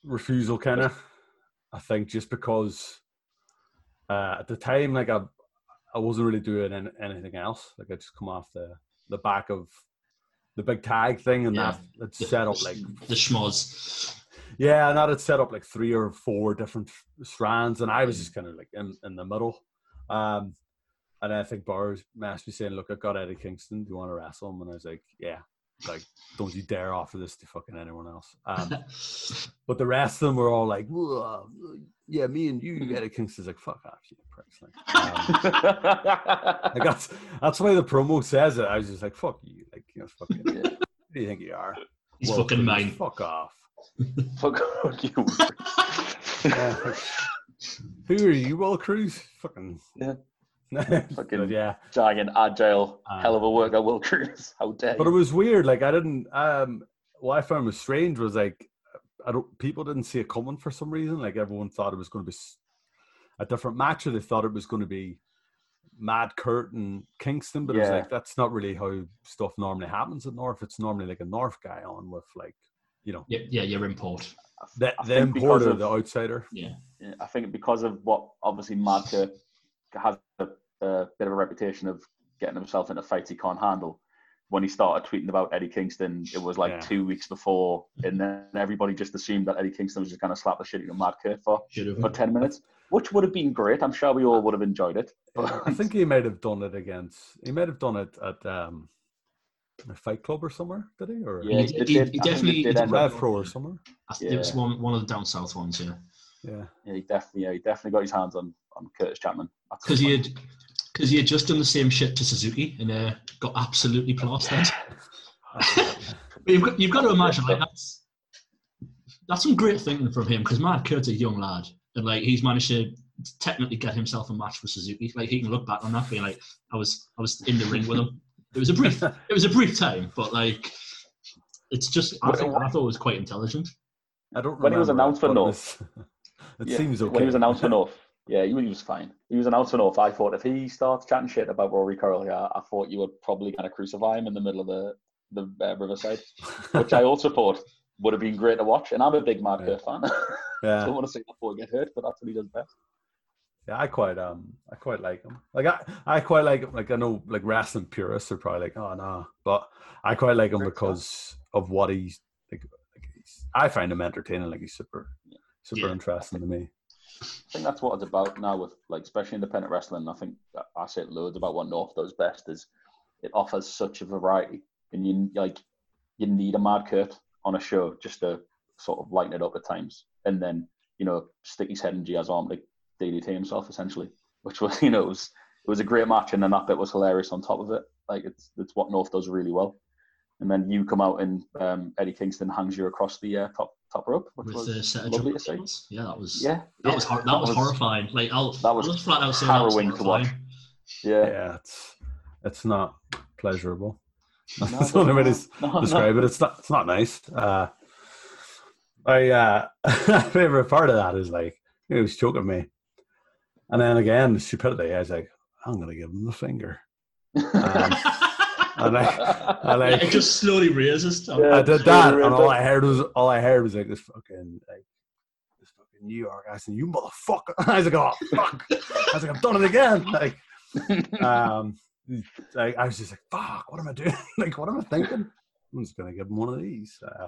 refusal, kind of. I think just because uh, at the time, like I, I wasn't really doing any, anything else. Like I just come off the, the back of the big tag thing, and yeah. that it set up like the schmoz. Yeah, and that had set up like three or four different strands, and I was just kind of like in, in the middle. Um, and I think Bowers messaged me saying, "Look, I got Eddie Kingston. Do you want to wrestle him?" And I was like, "Yeah, like don't you dare offer this to fucking anyone else." Um, but the rest of them were all like, "Yeah, me and you." Eddie Kingston's like, "Fuck off, you pricks." Like, um, like that's that's why the promo says it. I was just like, "Fuck you, like you know, fucking. Who do you think you are?" He's well, fucking mine. Fuck off. Fuck you. Yeah. Who are you, Will Cruz? Fucking yeah. Fucking yeah. Giant, agile, um, hell of a worker, Will Cruz. How dare you? But it was weird. Like I didn't. Um, what I found was strange was like, I don't. People didn't see it coming for some reason. Like everyone thought it was going to be a different match, or they thought it was going to be Mad Kurt and Kingston. But yeah. It was like that's not really how stuff normally happens at North. It's normally like a North guy on with like. You know, yeah, yeah, your import. The, the importer, of, the outsider. Yeah. yeah, I think because of what obviously Mad Kurt has a, a bit of a reputation of getting himself into fights he can't handle. When he started tweeting about Eddie Kingston, it was like yeah. two weeks before, and then everybody just assumed that Eddie Kingston was just going to slap the shit out of Mad Kurt for Should've. for ten minutes, which would have been great. I'm sure we all would have enjoyed it. But I think he might have done it against. He might have done it at. Um, A Fight Club or somewhere, did he? Or yeah, he, he, he definitely did. Red Pro or somewhere. I think yeah. It was one, one of the down south ones, yeah. Yeah, yeah, he definitely, yeah, he definitely got his hands on, on Curtis Chapman. Because he had, because he had just done the same shit to Suzuki and uh, got absolutely plastered. you've got, you've got to imagine like that's that's some great thinking from him because Mad Kurt's a young lad and like he's managed to technically get himself a match with Suzuki. Like he can look back on that being like, I was, I was in the ring with him. It was a brief. It was a brief time, but like, it's just. I, think, I thought it was quite intelligent. I don't remember when he was announced for North. It yeah, seems okay. When he was announced for North, yeah, he was fine. He was announced for North. I thought if he starts chatting shit about Rory Coyle here, I thought you were probably going to crucify him in the middle of the the uh, Riverside, which I also thought would have been great to watch. And I'm a big Mad Kurt yeah. fan. yeah. I don't want to see that boy get hurt, but that's what he does best. Yeah, I quite um, I quite like him. Like I, I quite like him. Like I know, like wrestling purists are probably like, oh no, but I quite like him because of what he's like. like he's, I find him entertaining. Like he's super, super yeah. interesting think, to me. I think that's what it's about now with like, especially independent wrestling. I think I say loads about what North does best is it offers such a variety, and you like you need a Mad Kurt on a show just to sort of lighten it up at times, and then you know stick his head in G R's arm like. D D T himself essentially, which was you know it was it was a great match, and then that bit was hilarious on top of it. Like it's it's what North does really well, and then you come out and um, Eddie Kingston hangs you across the uh, top top rope, which With was the set of lovely to see. Yeah, that was yeah that yeah, was hor- that, that was, was horrifying. Like I'll that was, was flat out saying harrowing that was to watch. Yeah, yeah, it's it's not pleasurable. No, That's the only way to no, describe no. it. It's not it's not nice. Uh, my uh, favorite part of that is like he was choking me. And then again, stupidity. I was like, "I'm gonna give him the finger." Um, and I, I like, yeah, it just slowly raises. Yeah, I did that, and all I heard was, all I heard was like this fucking, like this fucking New York accent. You motherfucker! And I was like, "Oh fuck!" I was like, "I've done it again!" Like, um, like I was just like, "Fuck! What am I doing? Like, what am I thinking? I'm just gonna give him one of these." Uh,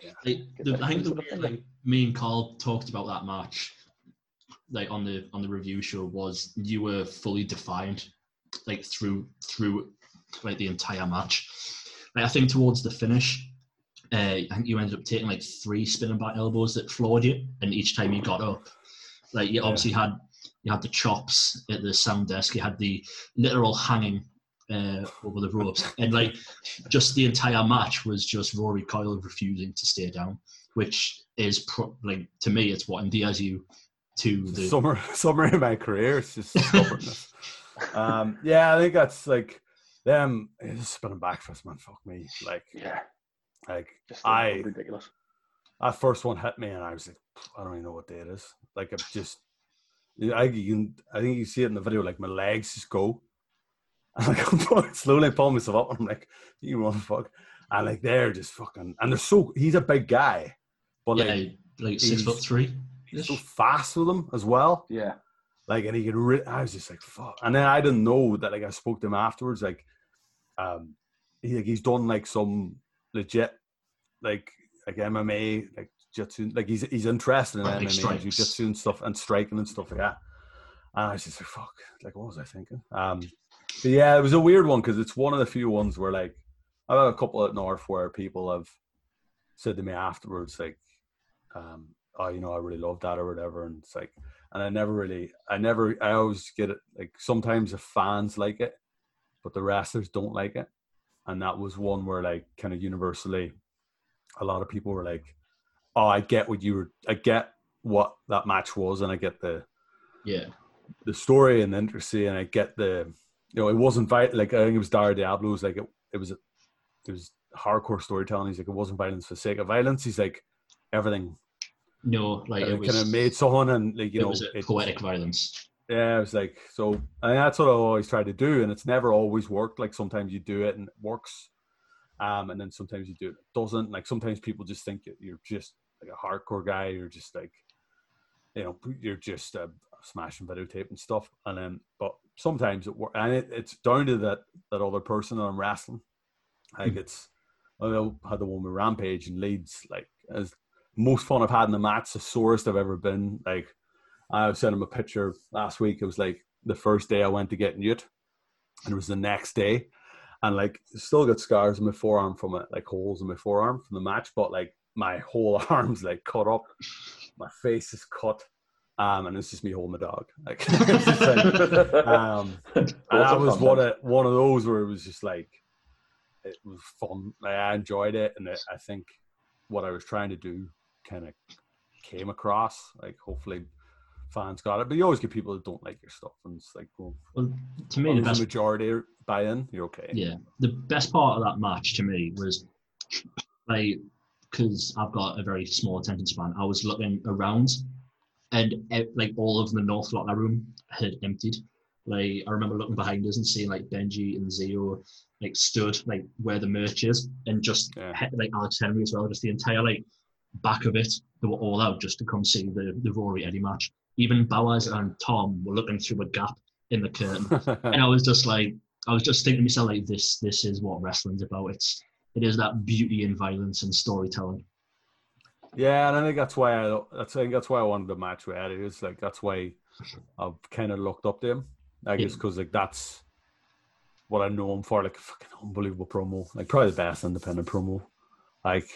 yeah. I, the, I think the way like, me and Carl talked about that match. Like on the on the review show was you were fully defiant, like through through like the entire match. Like I think towards the finish, uh, I think you ended up taking like three spinning back elbows that floored you, and each time you got up, like you obviously had you had the chops at the sound desk, you had the literal hanging uh, over the ropes, and like just the entire match was just Rory Coyle refusing to stay down, which is pro- like to me it's what endears you. To the summer, summer in my career, it's just stubbornness. um, yeah, I think that's like them just spinning back fist, man. Fuck me, like, yeah, like just I, ridiculous. That first one hit me, and I was like, I don't even know what day it is. Like, I'm just, I, you, I think you see it in the video, like my legs just go, And I slowly pull myself up, and I'm like, you motherfucker. And like, they're just fucking, and they're so, he's a big guy. But yeah, like, like six foot three. He's so fast with them as well. Yeah. Like, and he could, re- I was just like, fuck. And then I didn't know that, like, I spoke to him afterwards, like, um, he, like, he's done, like, some legit, like, like M M A, like, jiu-jitsu, like, he's he's interested in like M M A, jiu-jitsu and stuff, and striking and stuff like that. And I was just like, fuck, like, what was I thinking? Um, but yeah, it was a weird one, because it's one of the few ones where, like, I've had a couple at North where people have said to me afterwards, like, um, oh, you know, I really loved that or whatever, and it's like, and I never really, I never, I always get it, like, sometimes the fans like it, but the wrestlers don't like it. And that was one where, like, kind of universally, a lot of people were like, oh, I get what you were, I get what that match was, and I get the, yeah, the story and the intricacy, and I get the, you know, it wasn't, vi- like, I think it was Dario Diablo's, like, it, it was, it was hardcore storytelling. He's like, it wasn't violence for the sake of violence. He's like, everything. No, like it was kind of made someone, and like you it know, was a poetic it, violence. Yeah, it was like so, and that's what I always try to do, and it's never always worked. Like sometimes you do it and it works, um, and then sometimes you do it, it doesn't. Like sometimes people just think you're just like a hardcore guy, you're just like, you know, you're just uh, smashing videotape and stuff, and then but sometimes it works, and it, it's down to that that other person that I'm wrestling. Like mm. it's, I had the one with Rampage in Leeds, like as. Most fun I've had in the match, the sorest I've ever been. Like, I sent him a picture last week. It was like the first day I went to get Newt, and it was the next day, and like still got scars on my forearm from it, like holes in my forearm from the match. But like my whole arm's like cut up, my face is cut, um, and it's just me holding the dog. Like, like um, and that was one of one of those where it was just like it was fun. Like, I enjoyed it, and it, I think what I was trying to do kind of came across. Like hopefully fans got it, but you always get people that don't like your stuff, and it's like, well, well to me the best majority buy in, you're okay. Yeah, the best part of that match to me was like, because I've got a very small attention span, I was looking around and like all of the North Locker room had emptied. Like I remember looking behind us and seeing like Benji and Zio like stood like where the merch is, and just yeah. like Alex Henry as well, just the entire like back of it, they were all out just to come see the, the Rory Eddie match. Even Bowers and Tom were looking through a gap in the curtain, and I was just like, I was just thinking to myself, like, this this is what wrestling's about. It's it is that beauty and violence and storytelling. Yeah, and I think that's why I that's I think that's why I wanted the match with Eddie. It's like that's why I've kind of looked up to him. I guess because yeah. like that's what I know him for. Like a fucking unbelievable promo, like probably the best independent promo, like.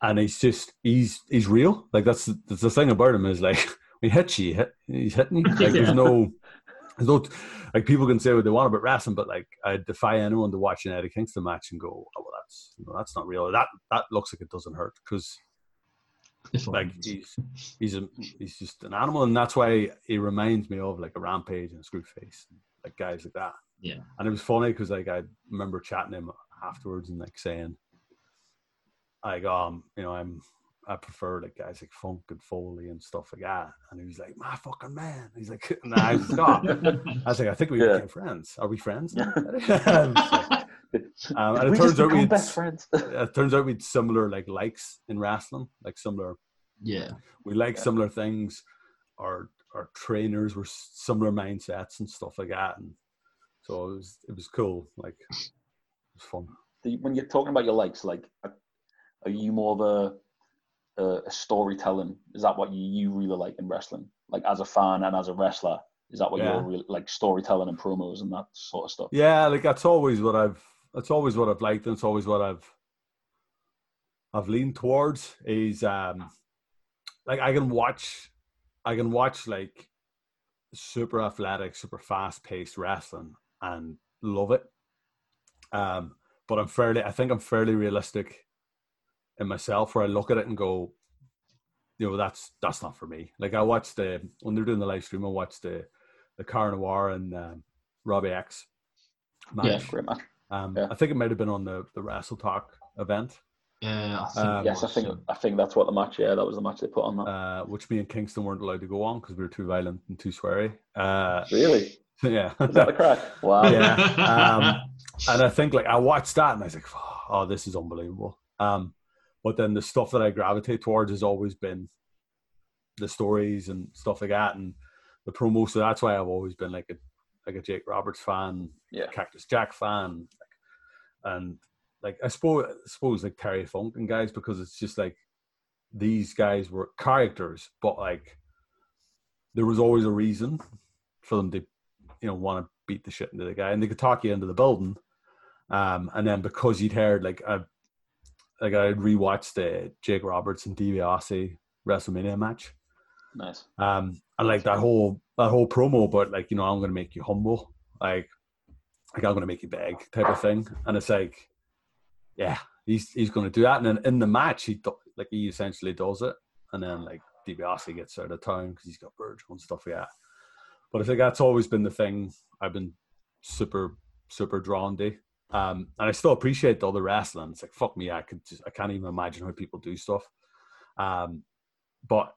And he's just, he's he's real. Like, that's, that's the thing about him is, like, when he hits you, hit, he's hitting you. Like, yeah. there's no, there's no, like, people can say what they want about wrestling, but, like, I defy anyone to watch an Eddie Kingston match and go, oh, well, that's, you know, that's not real. That that looks like it doesn't hurt, because, like, he's he's, a, he's just an animal. And that's why he reminds me of, like, a Rampage and a Screwface, and, like, guys like that. Yeah. And it was funny because, like, I remember chatting to him afterwards and, like, saying, like, um, you know, I'm, I prefer like guys like Funk and Foley and stuff like that. And he was like, my fucking man. He's like, nah, I was like, oh. I was like, I think we yeah. became friends. Are we friends? Yeah. like, um, and it turns out we had, best friends. It turns out we had similar like likes in wrestling, like similar. Yeah. We like yeah. similar things. Our, our trainers were similar mindsets and stuff like that. And so it was, it was cool. Like, it was fun. When you're talking about your likes, like, are you more of a, a, a storytelling? Is that what you, you really like in wrestling? Like as a fan and as a wrestler, is that what yeah. you're really like, storytelling and promos and that sort of stuff? Yeah, like that's always what I've that's always what I've liked, and it's always what I've I've leaned towards. Is um, like I can watch, I can watch like super athletic, super fast paced wrestling and love it. Um, but I'm fairly, I think I'm fairly realistic in myself, where I look at it and go, you know, that's that's not for me. Like I watched the when they're doing the live stream, I watched the the Cara Noir and um, Robbie X match. Yeah, great match. Um, yeah. I think it might have been on the, the Wrestle Talk event. Yeah, I think, um, yes, I think I think that's what the match. Yeah, that was the match they put on that. Uh, which me and Kingston weren't allowed to go on because we were too violent and too sweary. Uh, really? Yeah. Was that the crack? Wow. Yeah. Um, and I think, like, I watched that and I was like, oh, this is unbelievable. Um, but then the stuff that I gravitate towards has always been the stories and stuff like that and the promos. So that's why I've always been like a like a Jake Roberts fan, yeah. Cactus Jack fan. Like, and like I suppose, I suppose like Terry Funk and guys, because it's just like these guys were characters, but like there was always a reason for them to, you know, want to beat the shit into the guy, and they could talk you into the building. Um, and then because you'd heard, like, I, like I rewatched the Jake Roberts and DiBiase WrestleMania match. Nice. Um, and like that whole that whole promo, but like, you know, I'm gonna make you humble, like, like I'm gonna make you beg type of thing. And it's like, yeah, he's he's gonna do that. And then in the match, he do, like he essentially does it. And then like DiBiase gets out of town because he's got Virgil and stuff like that. But I think that's always been the thing I've been super, super drawn to. Um, and I still appreciate the other wrestling. It's like, fuck me, I could just, I can't even imagine how people do stuff. Um, but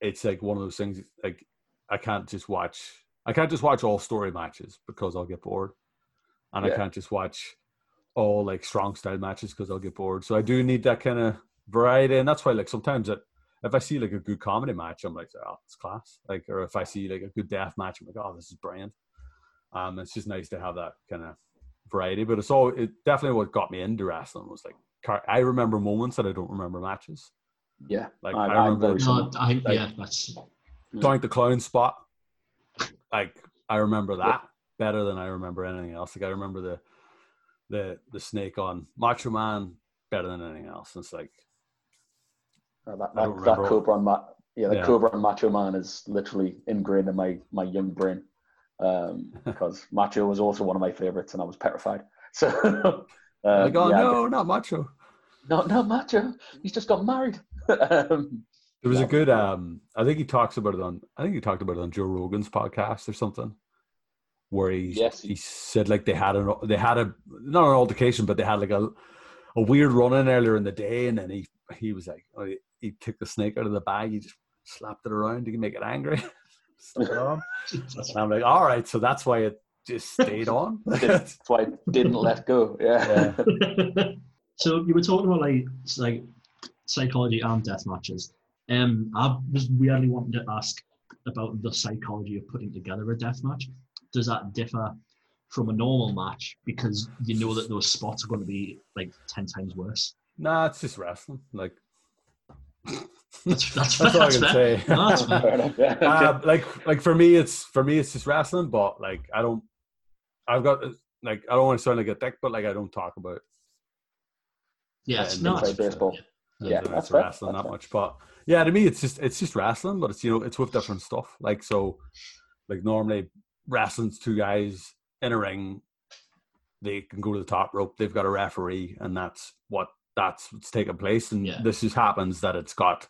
it's like one of those things, like I can't just watch, I can't just watch all story matches because I'll get bored. And yeah. I can't just watch all like strong style matches because I'll get bored. So I do need that kind of variety. And that's why, like, sometimes it, if I see like a good comedy match, I'm like, oh, it's class. Like, or if I see like a good death match, I'm like, oh, this is brilliant. Um, it's just nice to have that kind of variety. But it's all, it definitely what got me into wrestling was like, car- I remember moments that I don't remember matches. Yeah. Like I, I remember. No, I, like, yeah, that's. Doink the Clown spot. Like I remember that yeah. better than I remember anything else. Like I remember the, the, the snake on Macho Man better than anything else. It's like, Uh, that that, that Cobra on Ma- yeah, that yeah. Cobra on Macho Man is literally ingrained in my, my young brain um, because Macho was also one of my favorites, and I was petrified. So, um, like, oh yeah, no, not Macho, not not Macho. He's just got married. um, there was yeah. a good. Um, I think he talks about it on. I think he talked about it on Joe Rogan's podcast or something, where he yes, he, he said like they had an they had a not an altercation, but they had like a a weird run in earlier in the day, and then he he was like. Oh, he, He took the snake out of the bag. He just slapped it around to make it angry. Stuck it on. And I'm like, all right, so that's why it just stayed on. That's why it didn't let go. Yeah. yeah. So you were talking about like like psychology and death matches. Um, I was weirdly wanting to ask about the psychology of putting together a death match. Does that differ from a normal match because you know that those spots are going to be like ten times worse? Nah, it's just wrestling. Like. that's, that's, that's all I can say. That's uh, like, like for me, it's for me, it's just wrestling. But like, I don't, I've got like, I don't want to sound like a dick, but like, I don't talk about. Yeah, it's not baseball. Yeah, that's wrestling that much. But yeah, to me, it's just it's just wrestling. But it's you know, it's with different stuff. Like so, like normally, wrestling's two guys in a ring. They can go to the top rope. They've got a referee, and that's what. That's what's taking place, and yeah. this just happens that it's got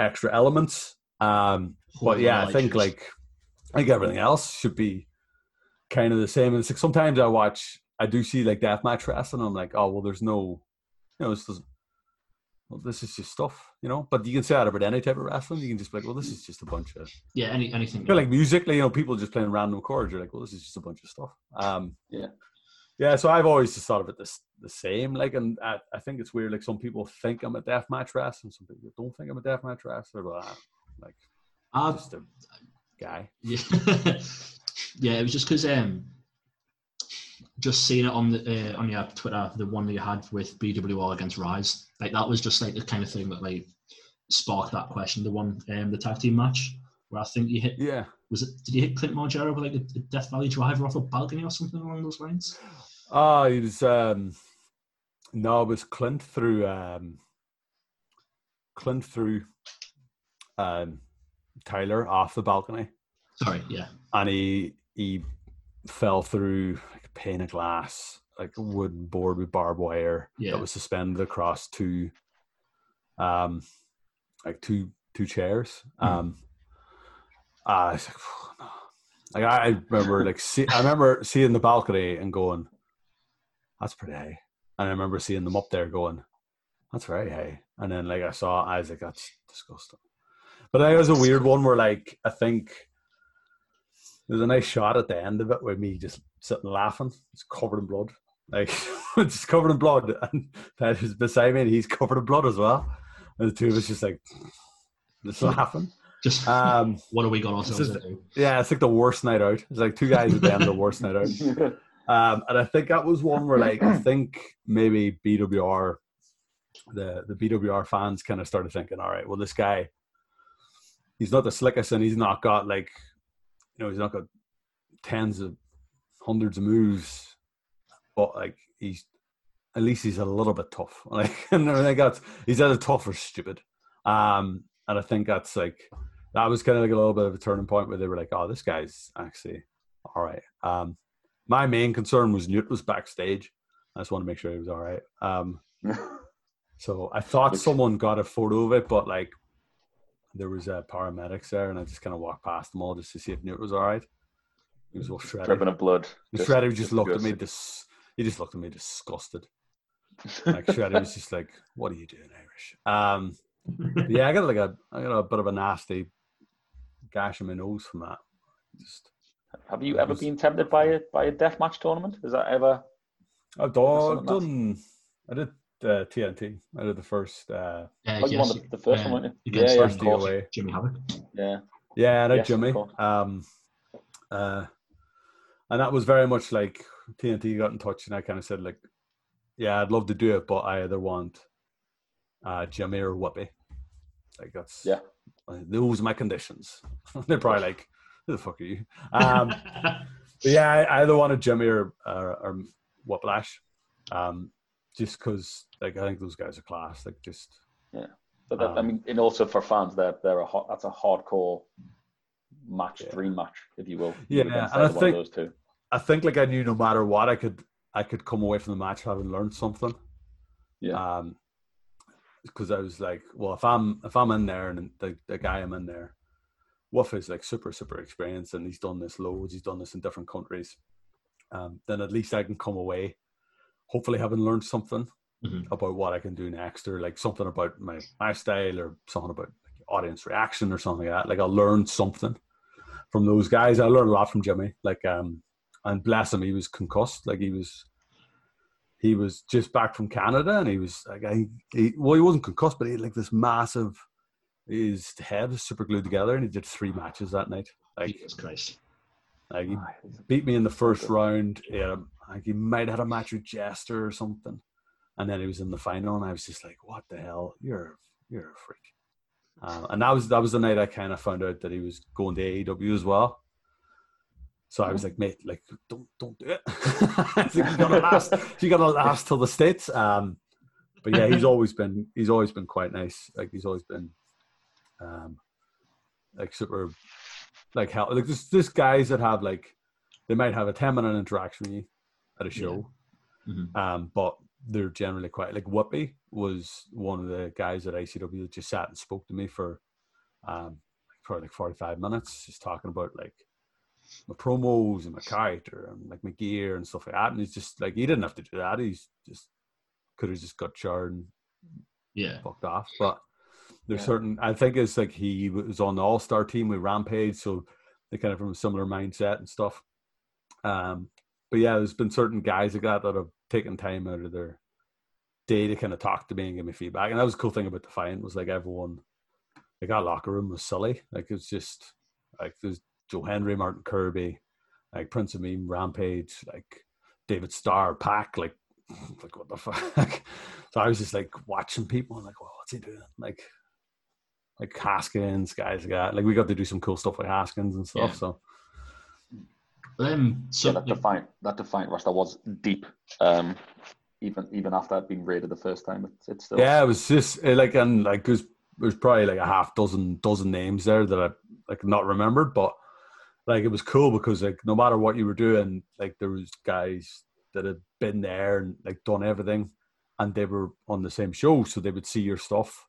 extra elements. Um, but yeah, I think like like everything else should be kind of the same. And it's like sometimes I watch, I do see like deathmatch wrestling, and I'm like, oh well, there's no, you know, this doesn't. Well, this is just stuff, you know. But you can say that about any type of wrestling. You can just be like, well, this is just a bunch of yeah, any anything. You know, like musically, you know, people just playing random chords. You're like, well, this is just a bunch of stuff. Um, yeah. Yeah, so I've always just thought of it this, the same. Like, and I, I think it's weird. Like, some people think I'm a deathmatch wrestler, and some people don't think I'm a deathmatch wrestler. But I'm like, uh, just a guy. Yeah, yeah. It was just because um, just seeing it on the uh, on your Twitter, the one that you had with B W R against Rise, like that was just like the kind of thing that like sparked that question. The one, um, the tag team match where I think you hit. Yeah. Was it? Did you hit Clint Margera with like a Death Valley driver off a balcony or something along those lines? Oh, it was um, no, it was Clint through um, Clint through um, Tyler off the balcony. Sorry, yeah, and he he fell through like a pane of glass, like a wooden board with barbed wire yeah. that was suspended across two, um, like two two chairs, mm. um. Uh, it's like, oh, no. Like I remember, like see, I remember seeing the balcony and going, "That's pretty high," and I remember seeing them up there going, "That's very high." And then, like I saw, I was like, "That's disgusting." But that was a weird one where, like, I think There's a nice shot at the end of it where me just sitting laughing. It's covered in blood. Like, it's covered in blood. And Pat is beside me and he's covered in blood as well. And the two of us just like, just laughing. Just, um, what are we going ourselves just, into? Yeah, it's like the worst night out. It's like two guys at the end of the worst night out. Um, and I think that was one where, like, I think maybe B W R, the, the B W R fans kind of started thinking, all right, well, this guy, he's not the slickest and he's not got, like, you know, he's not got tens of hundreds of moves, but, like, he's, at least he's a little bit tough. Like, and I think that's, he's either tough or stupid. Um, and I think that's, like, that was kind of like a little bit of a turning point where they were like, oh, this guy's actually all right. Um, my main concern was Newt was backstage. I just wanted to make sure he was all right. Um, so I thought someone got a photo of it, but, like, there was uh, paramedics there, and I just kind of walked past them all just to see if Newt was all right. He was all shredded. Dripping of blood. Just, Shreddy just, just looked at me. Dis- he just looked at me disgusted. Like, Shreddy was just like, what are you doing, Irish? Um, yeah, I got like a, I got a bit of a nasty gash in my nose from that. Just, Have you ever was, been tempted by a by a deathmatch tournament? Is that ever? I've done. I've done I did uh, T N T. I did the first. Uh, yeah, oh, you yes, won the, the first uh, one, weren't you? Yeah, yeah, first D O A. Jimmy Havoc. Yeah. Yeah, I did yes, Jimmy. Um, uh, and that was very much like T N T got in touch, and I kind of said like, "Yeah, I'd love to do it, but I either want uh, Jimmy or Whoopi. Like that's yeah. Those are my conditions." They're probably like, who the fuck are you? Um, yeah, I either wanted Jimmy or, or, or Whiplash, um, just because like I think those guys are class. Like just yeah, but that, um, I mean, and also for fans, they're they're a hot, that's a hardcore match, yeah. dream match, if you will. Yeah, yeah. And I think those two. I think like I knew no matter what, I could I could come away from the match having learned something. Yeah. Um, because I was like, well, if I'm if I'm in there and the the guy I'm in there. Wolf is like super, super experienced and he's done this loads. He's done this in different countries. Um, then at least I can come away, hopefully having learned something mm-hmm. about what I can do next or like something about my, my style or something about like, audience reaction or something like that. Like I learned something from those guys. I learned a lot from Jimmy. Like, um, and bless him, he was concussed. Like he was, he was just back from Canada and he was like, I, he, well, he wasn't concussed, but he had like this massive, his head was super glued together, and he did three matches that night. Like, Jesus Christ! Like he beat me in the first round. Yeah, like he might have had a match with Jester or something, and then he was in the final. And I was just like, "What the hell? You're you're a freak!" Uh, and that was that was the night I kind of found out that he was going to A E W as well. So I was like, "Mate, like don't don't do it. It's like, you gotta last. You gotta last till the States." Um, but yeah, he's always been he's always been quite nice. Like he's always been. Um, like super, like how like this this guys that have like they might have a ten minute interaction with you at a show, yeah. mm-hmm. um, but they're generally quite like Whoopi was one of the guys at I C W that just sat and spoke to me for, um, for like forty five minutes, just talking about like my promos and my character and like my gear and stuff like that. And he's just like he didn't have to do that. He's just could have just got charred and yeah fucked off, but. There's yeah. certain, I think it's like he was on the all-star team with Rampage, so they kind of from a similar mindset and stuff. Um, but yeah, there's been certain guys like that that have taken time out of their day to kind of talk to me and give me feedback. And that was the cool thing about Defiant was like everyone, like our locker room was silly. Like it's just like there's Joe Henry, Martin Kirby, like Prince of Meme, Rampage, like David Starr, Pac, like, like what the fuck? So I was just like watching people and like, well, what's he doing? Like, Like Haskins, guys like that. Like we got to do some cool stuff with Haskins and stuff. Yeah. So, um, so yeah, that Defiant, that Defiant roster was deep. Um, even even after I'd been raided the first time, it's it still. Yeah, it was just like and like there's there's probably like a half dozen dozen names there that I like not remembered, but like it was cool because like no matter what you were doing, like there was guys that had been there and like done everything, and they were on the same show, so they would see your stuff.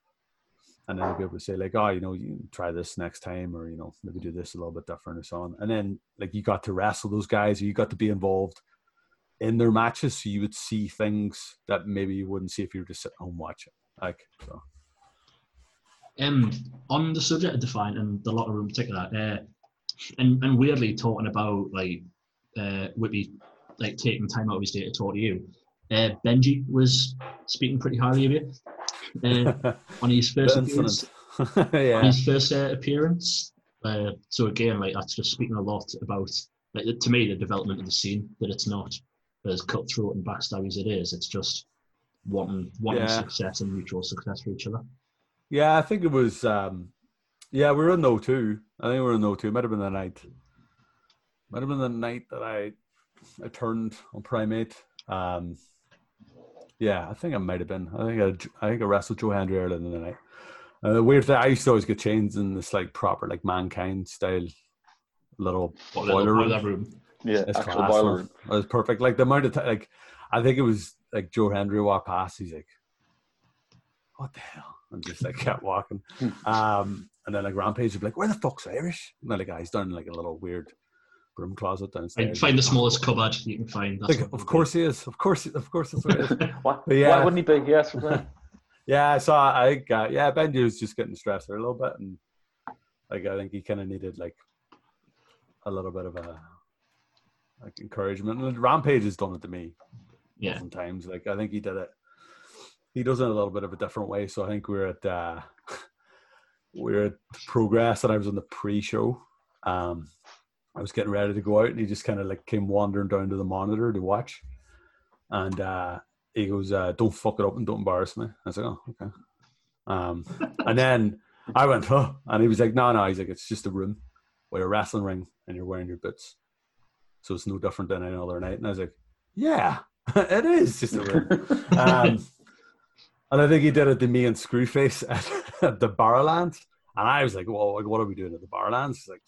And then I'd be able to say like, oh, you know, you try this next time or, you know, maybe do this a little bit different or so on. And then like you got to wrestle those guys or you got to be involved in their matches. So you would see things that maybe you wouldn't see if you were just sitting home watching. Like, so. Um, on the subject of Defiant and the locker room in particular, uh, and, and weirdly talking about like uh, Whippy like taking time out of his day to talk to you. Uh, Benji was speaking pretty highly of you uh, on his first appearance. yeah. On his first uh, appearance. Uh, so again, like that's just speaking a lot about like to me the development of the scene, that it's not as cutthroat and backstab as it is. It's just wanting wanting yeah. success and mutual success for each other. Yeah, I think it was. Um, yeah, we were in oh two. I think we were in oh two. It might have been the night. Might have been the night that I I turned on Primate. Um, yeah, I think I might have been. I think I, I think I wrestled Joe Hendry earlier in the night. Uh, the weird thing, I used to always get chains in this like proper like Mankind style little what, boiler little room. room. Yeah, it's actual class. boiler room. It was perfect. Like the amount of time, like I think it was like Joe Hendry walked past. He's like, "What the hell?" And just like kept walking. Um, and then like Rampage would be like, "Where the fuck's Irish?" And then like, oh, he's down in like a little weird room closet downstairs. I find the smallest cupboard you can find. That's like, of course he is. Of course, of course, that's what it is. Why, yeah. why wouldn't he be? Yes, for playing. Yeah, so I think, uh, yeah, Benji was just getting stressed there a little bit, and like I think he kind of needed like a little bit of a like encouragement. And Rampage has done it to me, yeah, sometimes. Like I think he did it. He does it a little bit of a different way. So I think we we're at uh, we we're at Progress, and I was on the pre-show. Um, I was getting ready to go out, and he just kind of like came wandering down to the monitor to watch, and. uh He goes, uh, "Don't fuck it up and don't embarrass me." I was like, "Oh, okay." Um, and then I went, "Oh," and he was like, "No, no." He's like, "It's just a room with a wrestling ring, and you're wearing your boots, so it's no different than any other night." And I was like, "Yeah, it is just a room." um, and I think he did it to me and Screwface at, at the Barrowlands, and I was like, "Well, like, what are we doing at the Barrowlands?" He's like,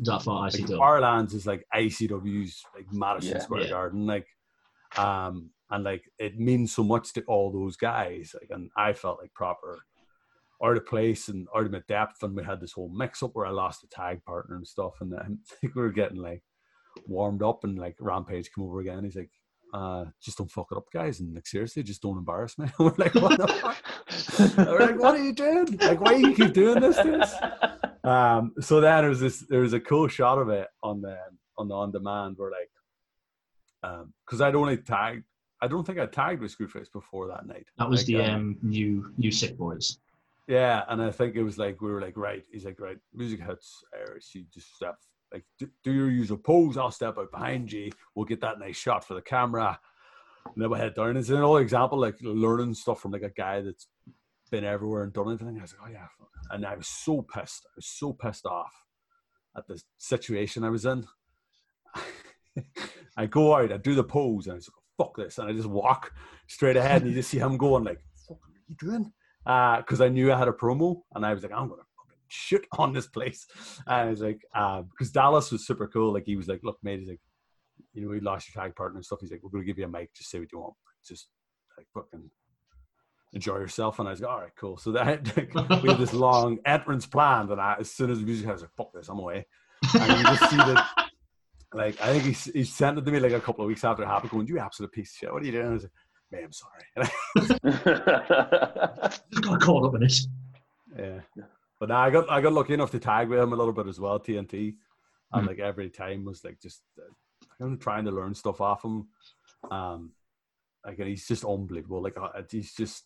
"That's not I C W." Like, Barrowlands is like I C W's, like Madison yeah, Square yeah. Garden, like. Um, And like it means so much to all those guys, like, and I felt like proper out of place and out of my depth. And we had this whole mix-up where I lost a tag partner and stuff. And then we were getting like warmed up, and like Rampage came over again. He's like, uh, "Just don't fuck it up, guys, and like seriously, just don't embarrass me." We're like, "What the fuck?" We're like, "What are you doing? Like, why do you keep doing this to us?" Um, so then there was this. There was a cool shot of it on the on the on demand where like, because um, I'd only tagged. I don't think I tagged with Screwface before that night. That was like, the um, new new Sick Boys. Yeah, and I think it was like, we were like, right, he's like, right, music hits, Irish, you just step, like, do, do your usual pose, I'll step out behind you, we'll get that nice shot for the camera, and then we'll head down. It's another example, like, learning stuff from, like, a guy that's been everywhere and done everything. I was like, oh, yeah. And I was so pissed. I was so pissed off at the situation I was in. I go out, I do the pose, and I was like, fuck this, and I just walk straight ahead, and you just see him going like, "What are you doing?" Because uh, I knew I had a promo, and I was like, "I'm gonna fucking shit on this place." And I was like, because uh, Dallas was super cool. Like he was like, "Look, mate," he's like, "you know, we lost your tag partner and stuff." He's like, "We're gonna give you a mic. Just say what you want. Just like fucking enjoy yourself." And I was like, "All right, cool." So that like, we had this long entrance planned, and I, as soon as the music, I was like, "Fuck this, I'm away." And you just see the. Like, I think he, he sent it to me like a couple of weeks after it happened, going, "You absolute piece of shit. What are you doing?" I was like, "Man, I'm sorry." And I just got caught up in it. Yeah. But nah, I got I got lucky enough to tag with him a little bit as well, T N T. And mm-hmm. like every time was like just, uh, I'm trying to learn stuff off him. Um, like, and he's just unbelievable. Like, uh, he's just,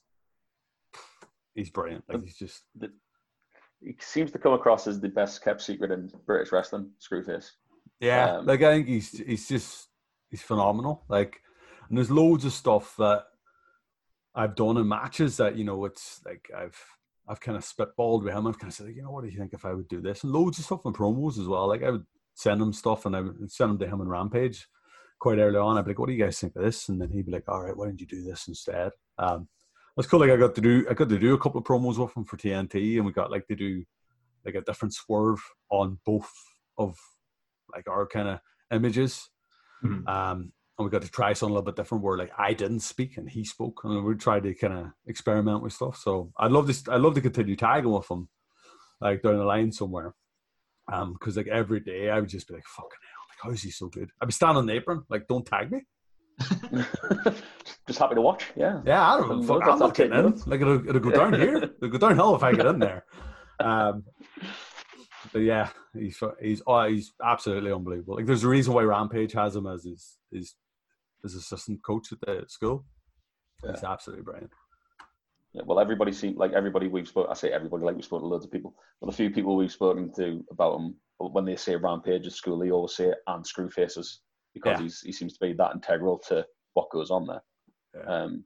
he's brilliant. Like, he's just. He seems to come across as the best kept secret in British wrestling, Screwface. Yeah, um, like I think he's he's just he's phenomenal. Like, and there's loads of stuff that I've done in matches that, you know, it's like I've I've kind of spitballed with him. I've kind of said, you know, what do you think if I would do this? And loads of stuff in promos as well. Like I would send him stuff, and I would send him to him in Rampage quite early on. I'd be like, "What do you guys think of this?" And then he'd be like, "All right, why don't you do this instead?" Um, it's cool. Like I got to do I got to do a couple of promos with him for T N T, and we got like to do like a different swerve on both of. Like our kind of images, mm-hmm. um, and we got to try something a little bit different. Where like I didn't speak and he spoke, and we tried to kind of experiment with stuff. So I'd love to, I'd love to continue tagging with him, like down the line somewhere, um, because like every day I would just be like, "Fucking hell! Like how is he so good?" I'd be standing on the apron, like, "Don't tag me." Just happy to watch, yeah. Yeah, I don't. Fuck, I'm not getting in. Like it'll, it'll go down here. It'll go downhill if I get in there. Um, But yeah, he's he's oh, he's absolutely unbelievable. Like, there's a reason why Rampage has him as his his, his assistant coach at the school. Yeah. He's absolutely brilliant. Yeah, well, everybody seemed like everybody we've spoken. I say everybody, like we've spoken to loads of people, but a few people we've spoken to about him. When they say Rampage at school, they always say and Screwfaces because yeah. he's, he seems to be that integral to what goes on there. Yeah. Um,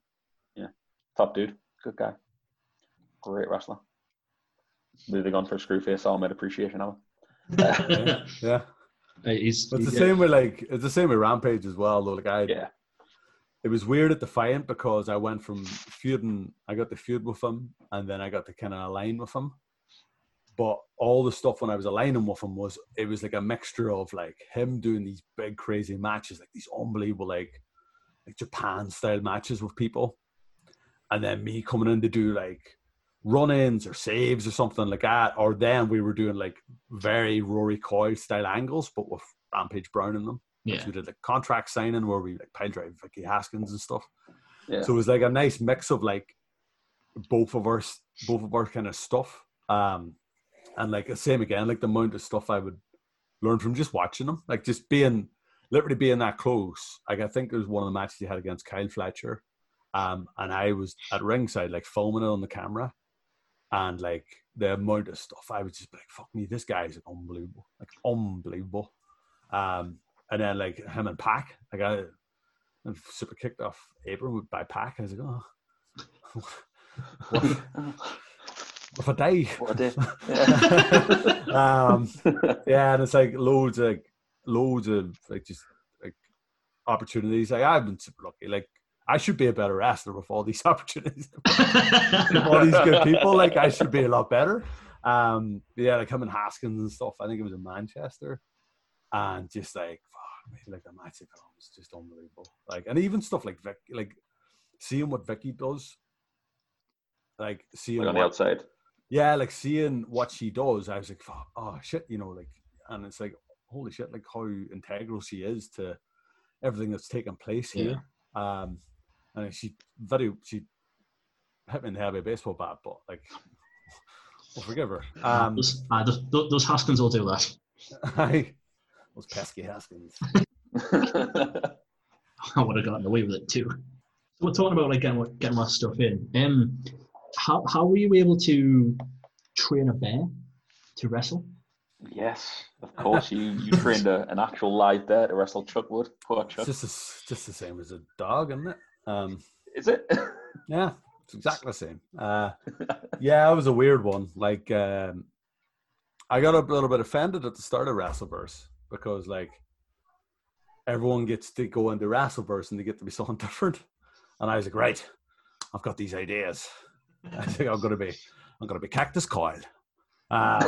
yeah, top dude, good guy, great wrestler. Moving on for Screwface All Made Appreciation Hour. yeah, yeah. It's, it's the yeah. same with like it's the same with Rampage as well though. Like I, yeah. It was weird at Defiant because I went from feuding, I got to feud with him, and then I got to kind of align with him. But all the stuff when I was aligning with him was, it was like a mixture of like him doing these big crazy matches, like these unbelievable like, like Japan style matches with people, and then me coming in to do like run-ins or saves or something like that. Or then we were doing like very Rory Coyle style angles, but with Rampage Brown in them. Yeah. So we did like contract signing where we like pile drive Vicky Haskins and stuff. Yeah. So it was like a nice mix of like both of our both of our kind of stuff. Um, and like the same again, like the amount of stuff I would learn from just watching them, like just being literally being that close. Like I think it was one of the matches he had against Kyle Fletcher, um, and I was at ringside like filming it on the camera. And like the amount of stuff, I would just be like, "Fuck me, this guy is unbelievable, like unbelievable." Um, and then like him and Pac, like I, I super kicked off apron by Pac. I was like, "Oh, what if, if I die?" What a day. Yeah. um, yeah, and it's like loads of like, loads of like just like opportunities. Like I've been super lucky, like. I should be a better wrestler with all these opportunities. All these good people, like I should be a lot better. Um, yeah, like him and Haskins and stuff. I think it was in Manchester, and just like fuck, man, like the match it was just unbelievable. Like, and even stuff like Vic, like seeing what Vicky does, like seeing like on what, the outside. Yeah, like seeing what she does. I was like, fuck, oh shit, you know, like, and it's like holy shit, like how integral she is to everything that's taking place here. Yeah. Um. And she very she hit me in the head with a baseball bat, but like, we'll forgive her. Um, those, uh, those, those Haskins will do that. I, those pesky Haskins. I would have gotten away with it too. So we're talking about like getting getting my stuff in. Um, how how were you able to train a bear to wrestle? Yes, of course. You, you trained a, an actual live bear to wrestle Chuck Wood. Poor Chuck. It's just a, just the same as a dog, isn't it? Um, is it? Yeah, it's exactly the same. Uh, yeah, it was a weird one. Like, um, I got a little bit offended at the start of Wrestleverse because, like, everyone gets to go into Wrestleverse and they get to be something different. And I was like, right, I've got these ideas. I think I'm gonna be, I'm gonna be Cactus Coil. Um,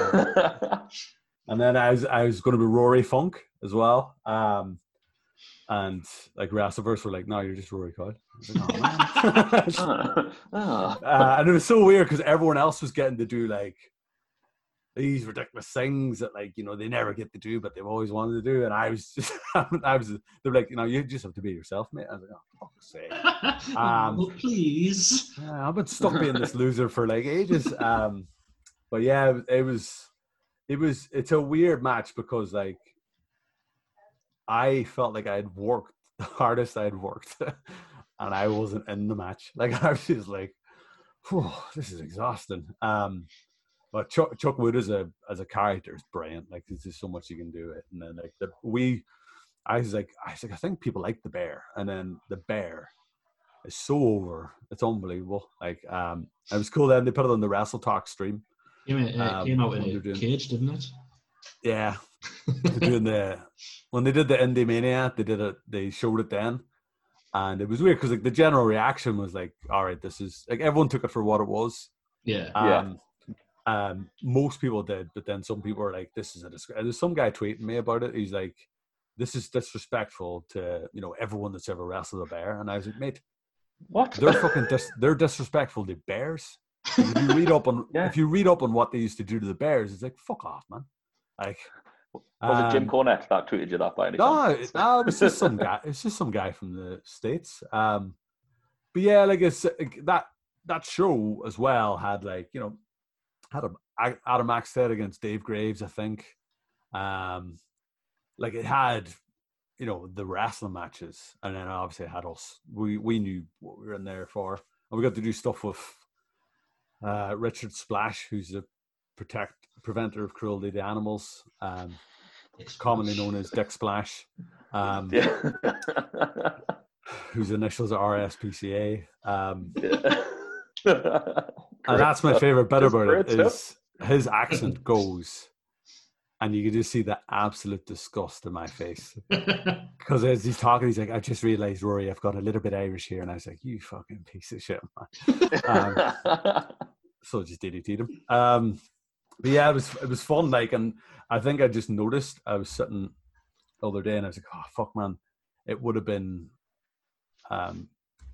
and then I was, I was gonna be Rory Funk as well. Um, And like Wrestleverse were like, no, you're just Rory Coyle. I was like, oh, uh, and it was so weird because everyone else was getting to do like these ridiculous things that like, you know, they never get to do, but they've always wanted to do. And I was just, I was, they're like, you know, you just have to be yourself, mate. I was like, oh, fuck's sake. Um, oh, please. Yeah, I've been stuck being this loser for like ages. Um, but yeah, it was, it was, it's a weird match because like, I felt like I had worked the hardest I had worked and I wasn't in the match. Like I was just like, whew, this is exhausting. Um, but Chuck, Chuck Wood as a, as a character is brilliant. Like there's just so much you can do it. And then like the, we, I was like, I was like, I think people like the bear. And then the bear is so over. It's unbelievable. Like, um, it was cool. Then they put it on the Wrestle Talk stream. You mean, uh, um, came out in a doing, cage, didn't it? Yeah. doing the, when they did the Indie Mania, they did it. They showed it then, and it was weird because like the general reaction was like, "All right, this is like everyone took it for what it was." Yeah, um, yeah. Um, most people did, but then some people were like, "This is a." Disc-. There's some guy tweeting me about it. He's like, "This is disrespectful to you know everyone that's ever wrestled a bear," and I was like, "Mate, what? They're fucking dis- they're disrespectful to bears." If you read up on yeah. if you read up on what they used to do to the bears, it's like fuck off, man. Like. Was um, it Jim Cornette that tweeted you that by any no, chance? It, no, it was just some guy. It's just some guy from the States. Um, but yeah, like it's like that that show as well had like you know had a Adam Axe there against Dave Graves, I think. Um, like it had, you know, the wrestling matches, and then obviously it had us. We we knew what we were in there for, and we got to do stuff with uh, Richard Splash, who's a protect preventer of cruelty to animals, um, commonly known as Dick Splash. Um, yeah. Whose initials are R S P C A. Um, yeah. And that's my favorite bit about it, is his accent goes, and you can just see the absolute disgust in my face. Because as he's talking, he's like, I just realized, Rory, I've got a little bit Irish here. And I was like, you fucking piece of shit, man. Um, so just D D T'd him. Um, but yeah, it was, it was fun. Like, and I think I just noticed, I was sitting the other day and I was like, oh, fuck, man. It would have been... Um,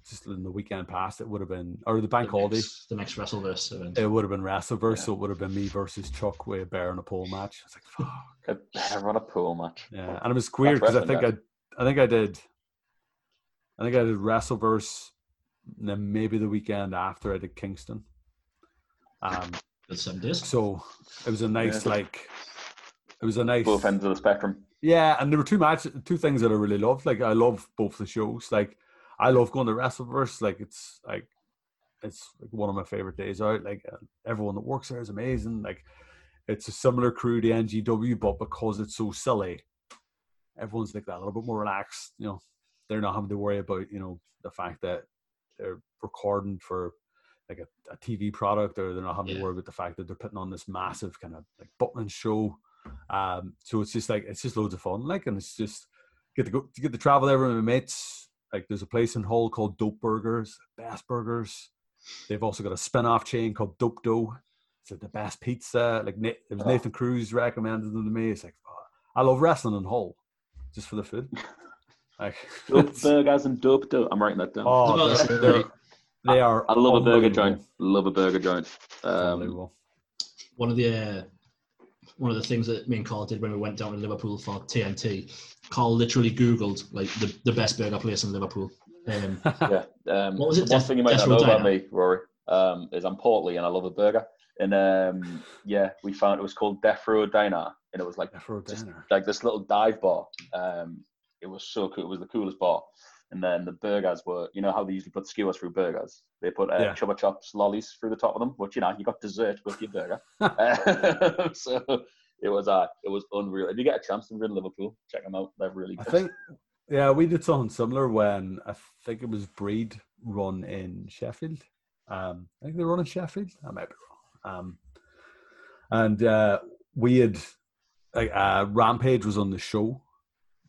just in the weekend past, it would have been, or the bank holiday, the next Wrestleverse event. It would have been Wrestleverse, yeah. So it would have been me versus Chuck with a bear in a pole match. I was like, "Fuck, a bear on a pole match." Yeah, and it was weird because I think I, I think I did, I think I did Wrestleverse, and then maybe the weekend after I did Kingston. Um, That's some days. So it was a nice, yeah. like, it was a nice both ends of the spectrum. Yeah, and there were two matches, two things that I really loved. Like, I love both the shows. Like, I love going to Wrestleverse. Like, it's like, it's like one of my favorite days out. Like, uh, everyone that works there is amazing. Like, it's a similar crew to N G W, but because it's so silly, everyone's like that a little bit more relaxed. You know, they're not having to worry about, you know, the fact that they're recording for like a, a T V product, or they're not having yeah. to worry about the fact that they're putting on this massive kind of like Butman show. Um, so it's just like, it's just loads of fun. Like, and it's just get to go to get to travel there with my mates. Like, there's a place in Hull called Dope Burgers, Best Burgers. They've also got a spin-off chain called Dope Dough. It's like the best pizza. Like, it was Nathan Cruz recommended them to me. It's like, oh, I love wrestling in Hull just for the food. Like, Dope Burgers and Dope Dough. I'm writing that down. Oh, they're, they're, they are. I, I love a burger joint. Love a burger joint. Um, one of the. Uh... One of the things that me and Carl did when we went down to Liverpool for T N T, Carl literally Googled like the, the best burger place in Liverpool. Um, yeah. Um, what was it? One Death, thing you might not know diner. About me, Rory, um, is I'm portly and I love a burger. And um, yeah, we found it was called Death Row Diner, and it was like just, like this little dive bar. Um, it was so cool. It was the coolest bar. And then the burgers were, you know how they usually put skewers through burgers? They put uh, yeah. chubba chops, lollies through the top of them, which, you know, you got dessert with your burger. um, so it was uh, it was unreal. If you get a chance and you're in Liverpool, check them out. They're really good. I think, yeah, we did something similar when I think it was Breed run in Sheffield. Um, I think they were running Sheffield. I might be wrong. Um, and uh, we had, like, uh, Rampage was on the show,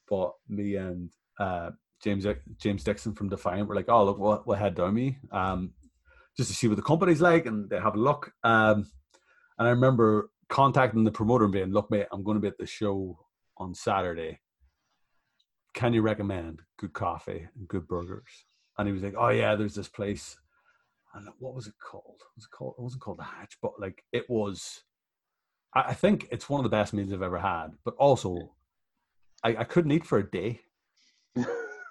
but me and... Uh, James James Dixon from Defiant were like, oh, look, we'll, we'll head down me um, just to see what the company's like, and they have a look. Um, and I remember contacting the promoter and being, look, mate, I'm going to be at the show on Saturday. Can you recommend good coffee and good burgers? And he was like, oh, yeah, there's this place. And what was it called? Was it, called? It wasn't called The Hatch, but like it was, I, I think it's one of the best meals I've ever had. But also, I, I couldn't eat for a day.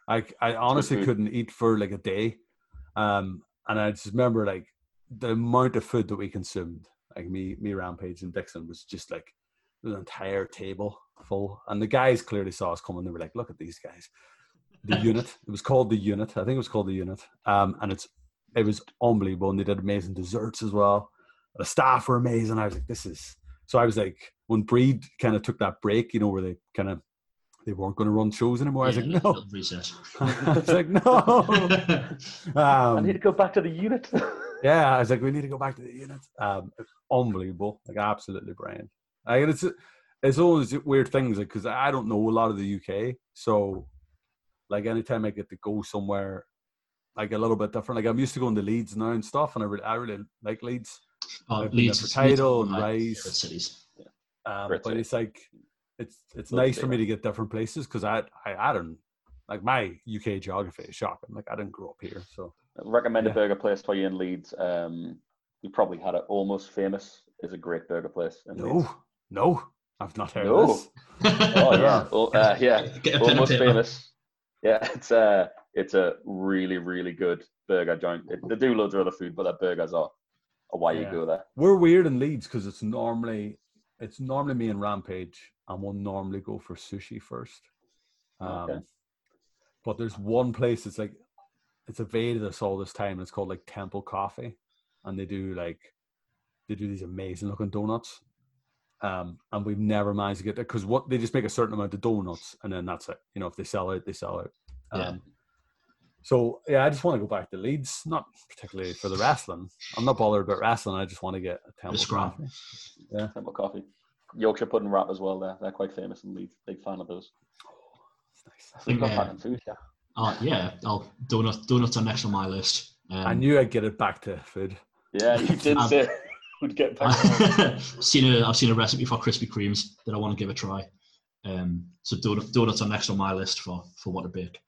I, I honestly couldn't eat for like a day. Um, and I just remember like the amount of food that we consumed, like me, me, Rampage and Dixon, was just like an entire table full. And the guys clearly saw us coming. They were like, look at these guys. The Unit. It was called The Unit. I think it was called The Unit. Um, and it's it was unbelievable. And they did amazing desserts as well. The staff were amazing. I was like, this is... So I was like, when Breed kind of took that break, you know, where they kind of... They weren't going to run shows anymore. Yeah, I was like, no. I was like, no. Um, I need to go back to The Unit. Yeah, I was like, we need to go back to The Unit. Um, it's unbelievable. Like, absolutely brilliant. Like, it's it's always weird things, like, because I don't know a lot of the U K. So, like, anytime I get to go somewhere, like, a little bit different. Like, I'm used to going to Leeds now and stuff, and I really, I really like Leeds. Uh, Leeds. For title and Rise. Cities. Yeah. Um, but it's like... It's it's nice for me to get different places because I, I I don't like my U K geography is shocking. Like, I didn't grow up here, so recommend yeah. a burger place for you in Leeds. Um, you probably had it. Almost Famous is a great burger place. In no, Leeds. no, I've not heard no. of this. Oh yeah, well, uh, yeah, Almost Famous. Yeah, it's a it's a really really good burger joint. It, they do loads of other food, but their burgers are or why yeah. you go there. We're weird in Leeds because it's normally it's normally me and Rampage, and we'll normally go for sushi first. Um, okay. But there's one place that's like, it's evaded us all this time, and it's called like Temple Coffee, and they do like they do these amazing looking donuts. Um, and we've never managed to get there because what they just make a certain amount of donuts, and then that's it. You know, if they sell out, they sell out. Um, yeah. So yeah, I just want to go back to Leeds, not particularly for the wrestling. I'm not bothered about wrestling. I just want to get a Temple Coffee. Yeah, Temple Coffee, Yorkshire pudding wrap as well. There, they're quite famous in Leeds. Big fan of those. Nice. I think, uh, food, yeah. Uh, yeah, I'll, donuts, donuts are next on my list. Um, I knew I'd get it back to food. Yeah, you did say we'd get back to food. seen a, I've seen a recipe for Krispy Kremes that I want to give a try. Um, so donut, donuts are next on my list for, for what to bake.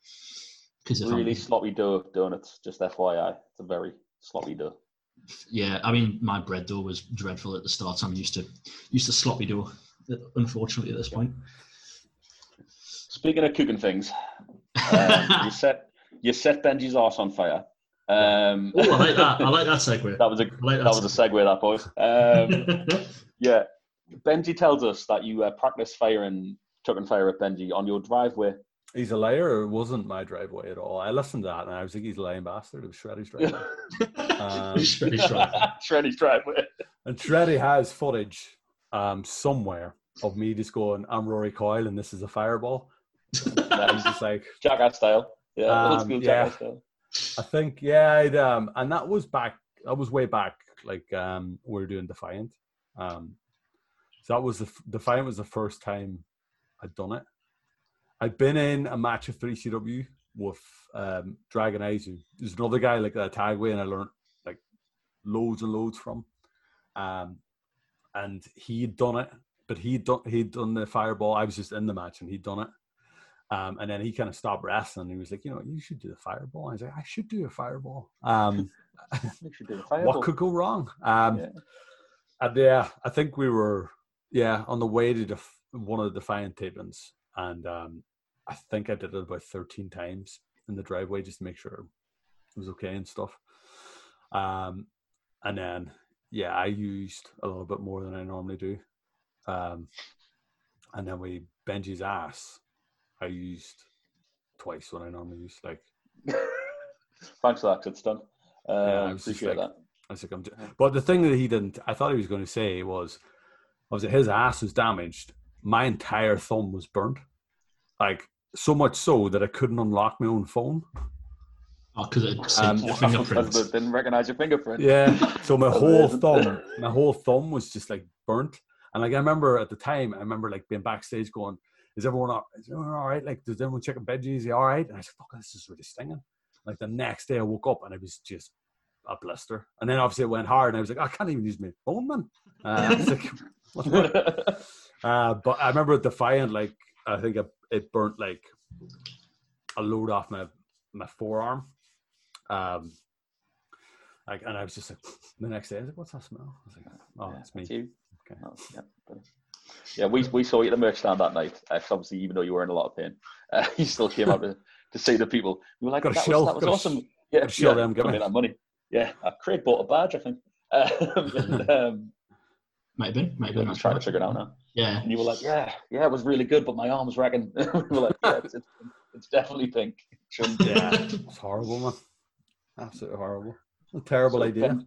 Really I'm, sloppy dough donuts, just F Y I. It's a very sloppy dough. Yeah, I mean, my bread dough was dreadful at the start. So I'm used to, used to sloppy dough, unfortunately, at this point. Speaking of cooking things, um, you set you set Benji's arse on fire. Um, oh, I like that! I like that segue. That was a like that, that was a segue, that boys. Um, yeah, Benji tells us that you uh, practiced firing, chucking fire at Benji on your driveway. He's a liar, or it wasn't my driveway at all. I listened to that, and I was like, "He's a lying bastard." It was Shreddy's driveway. um, Shreddy's driveway. Shreddy's driveway. And Shreddy has footage um, somewhere of me just going, "I'm Rory Coyle, and this is a fireball." That was just like Jackass style, yeah, um, old school Jackass yeah. style. I think, yeah, I'd, um, and that was back. That was way back. Like um, we were doing Defiant, um, so that was the Defiant was the first time I'd done it. I'd been in a match of three C W with um, Dragon Aizu. There's another guy like that tagway, and I learned like loads and loads from, um, and he'd done it, but he'd done he'd done the fireball. I was just in the match, and he'd done it. Um, and then he kind of stopped wrestling. He was like, you know, you should do the fireball. I was like, I should do a fireball. Um, you should do the fireball. What could go wrong? Um, yeah. And yeah, I think we were, yeah, on the way to def- one of the Defiant tapings. And um, I think I did it about thirteen times in the driveway just to make sure it was okay and stuff. Um, and then, yeah, I used a little bit more than I normally do. Um, and then we, Benji's ass. I used twice what I normally use. Like, thanks for that. It's done. Um, yeah, I was appreciate like, that. I was like, I'm just, but the thing that he didn't, I thought he was going to say was, obviously his ass was damaged. My entire thumb was burnt, like so much so that I couldn't unlock my own phone. Oh, because it um, didn't recognize your fingerprint. Yeah. So my whole thumb, my whole thumb was just like burnt. And like I remember at the time, I remember like being backstage going, Is everyone, all, is everyone all right? Like, does everyone check on Benji? Is he all right? And I said, fuck, this is really stinging. Like, the next day I woke up and it was just a blister. And then obviously it went hard and I was like, I can't even use my phone, man. Uh, I like, "What's that?" uh, but I remember at Defiant, like, I think it, it burnt, like, a load off my, my forearm. Um, like, and I was just like, the next day, I was like, what's that smell? I was like, oh, it's yeah, me. You. Okay. Oh, yeah, Yeah, we we saw you at the merch stand that night. Uh, obviously, even though you were in a lot of pain, uh, you still came out to, to see the people. We were like, that was, that was awesome. Sh- yeah, show them, give me that money. Yeah, uh, Craig bought a badge, I think. Um, and, um, might have been, might have been. I was trying to figure it out now. Yeah, and you were like, yeah, yeah, it was really good, but my arm's ragging. We were like, yeah, it's, it's, it's definitely pink. It yeah, it's horrible, man. Absolutely horrible. A terrible so idea. Ben,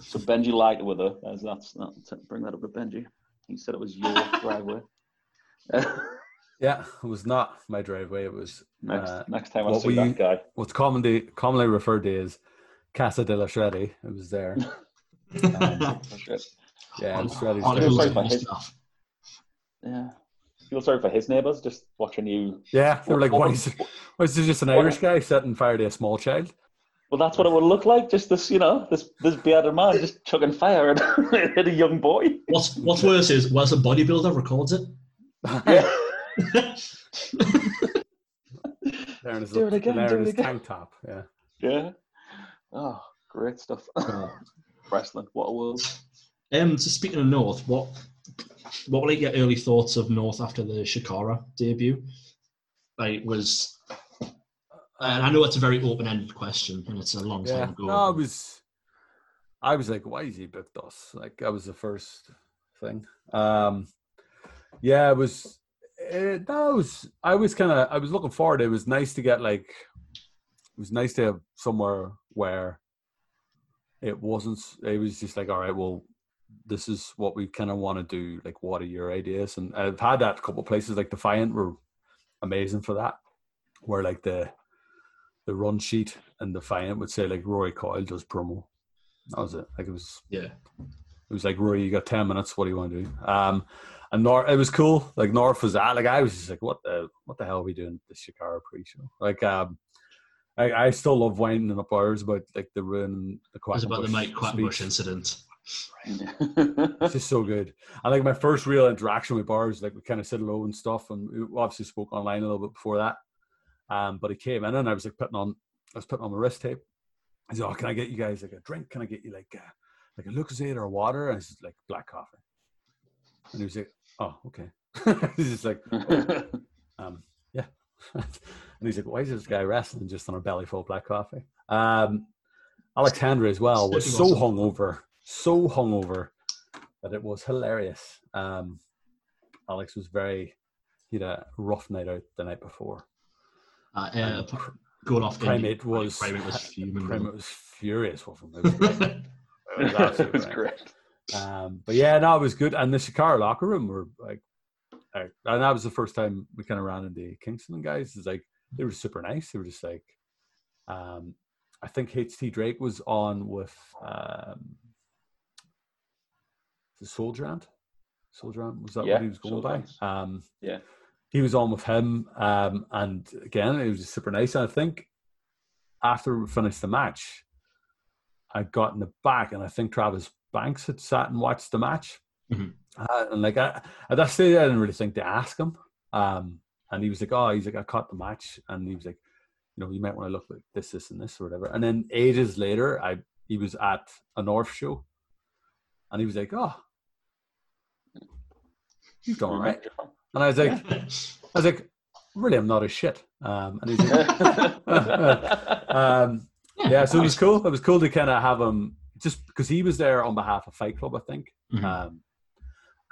so Benji liked it with her. That's, that's that. Bring that up to Benji. He said it was your driveway. Yeah, it was not my driveway. It was next, uh, next time I see that guy. What's commonly commonly referred to as Casa de la Shreddy. It was there. Um, yeah, it was Shreddy's. Yeah, feel sorry for his neighbours just watching you. Yeah, they were like, why is, why is there just an Irish guy setting fire to a small child? Well, that's what it would look like. Just this, you know, this this bearded man just chugging fire at a young boy. What's What's worse is, whilst a bodybuilder records it. Yeah. There in his, do it again, there do in it his again. Tank top. Yeah. Yeah. Oh, great stuff. Wrestling, what a world. Um, so speaking of North, what what were like your early thoughts of North after the Chikara debut? Like, was. And I know it's a very open-ended question, and it's a long time yeah. ago. No, it was. I was like, why is he Victos? Like, that was the first thing. Um, yeah, it was, it, that was, I was kind of, I was looking forward. It was nice to get like, it was nice to have somewhere where it wasn't, it was just like, all right, well, this is what we kind of want to do. Like, what are your ideas? And I've had that a couple of places, like Defiant were amazing for that, where like the, the run sheet and Defiant would say like Rory Coyle does promo. That was it. Like it was, yeah. It was like, Rory, you got ten minutes. What do you want to do? Um, and North, it was cool. Like North was that. Like I was just like, what the what the hell are we doing at the Chikara pre-show? Like, um, I, I still love winding up hours about like the ruin, the Quackenbush. It was about the Mike Quackenbush incident. Right. It's just so good. And like my first real interaction with Bowers, like we kind of said hello and stuff, and we obviously spoke online a little bit before that. Um, but he came in and I was like putting on, I was putting on my wrist tape. I said, "Oh, can I get you guys like a drink? Can I get you like a, like a Lucozade or water?" And I said, "Like black coffee." And he was like, "Oh, okay." He's just like, oh, um, "Yeah." And he's like, "Why is this guy wrestling just on a belly full of black coffee?" Um, Alexandra as well was so hungover, so hungover that it was hilarious. Um, Alex was very, he had a rough night out the night before. Uh, uh, going off Primate in, was Primate was, fuming, Primate was furious with him. It was, it was absolutely right. Correct. Um, but yeah, no, it was good. And the Chikara locker room were like, and that was the first time we kind of ran into Kingston guys. It's like they were super nice. They were just like, um, I think H T Drake was on with um, the Soldier Ant. Soldier Ant was that yeah, what he was going Soldier by? Um, yeah. He was on with him, um, and again, it was just super nice. And I think after we finished the match, I got in the back, and I think Travis Banks had sat and watched the match. Mm-hmm. Uh, and like I, at that stage, I didn't really think to ask him. Um, and he was like, "Oh, he's like, I caught the match," and he was like, "You know, you might want to look like this, this, and this, or whatever." And then ages later, I he was at a North show, and he was like, "Oh, you've done all right." And I was like, yeah. I was like, really, I'm not a shit. Um, and he's like, um, yeah, so it was cool. It was cool to kind of have him just because he was there on behalf of Fight Club, I think. Mm-hmm. Um,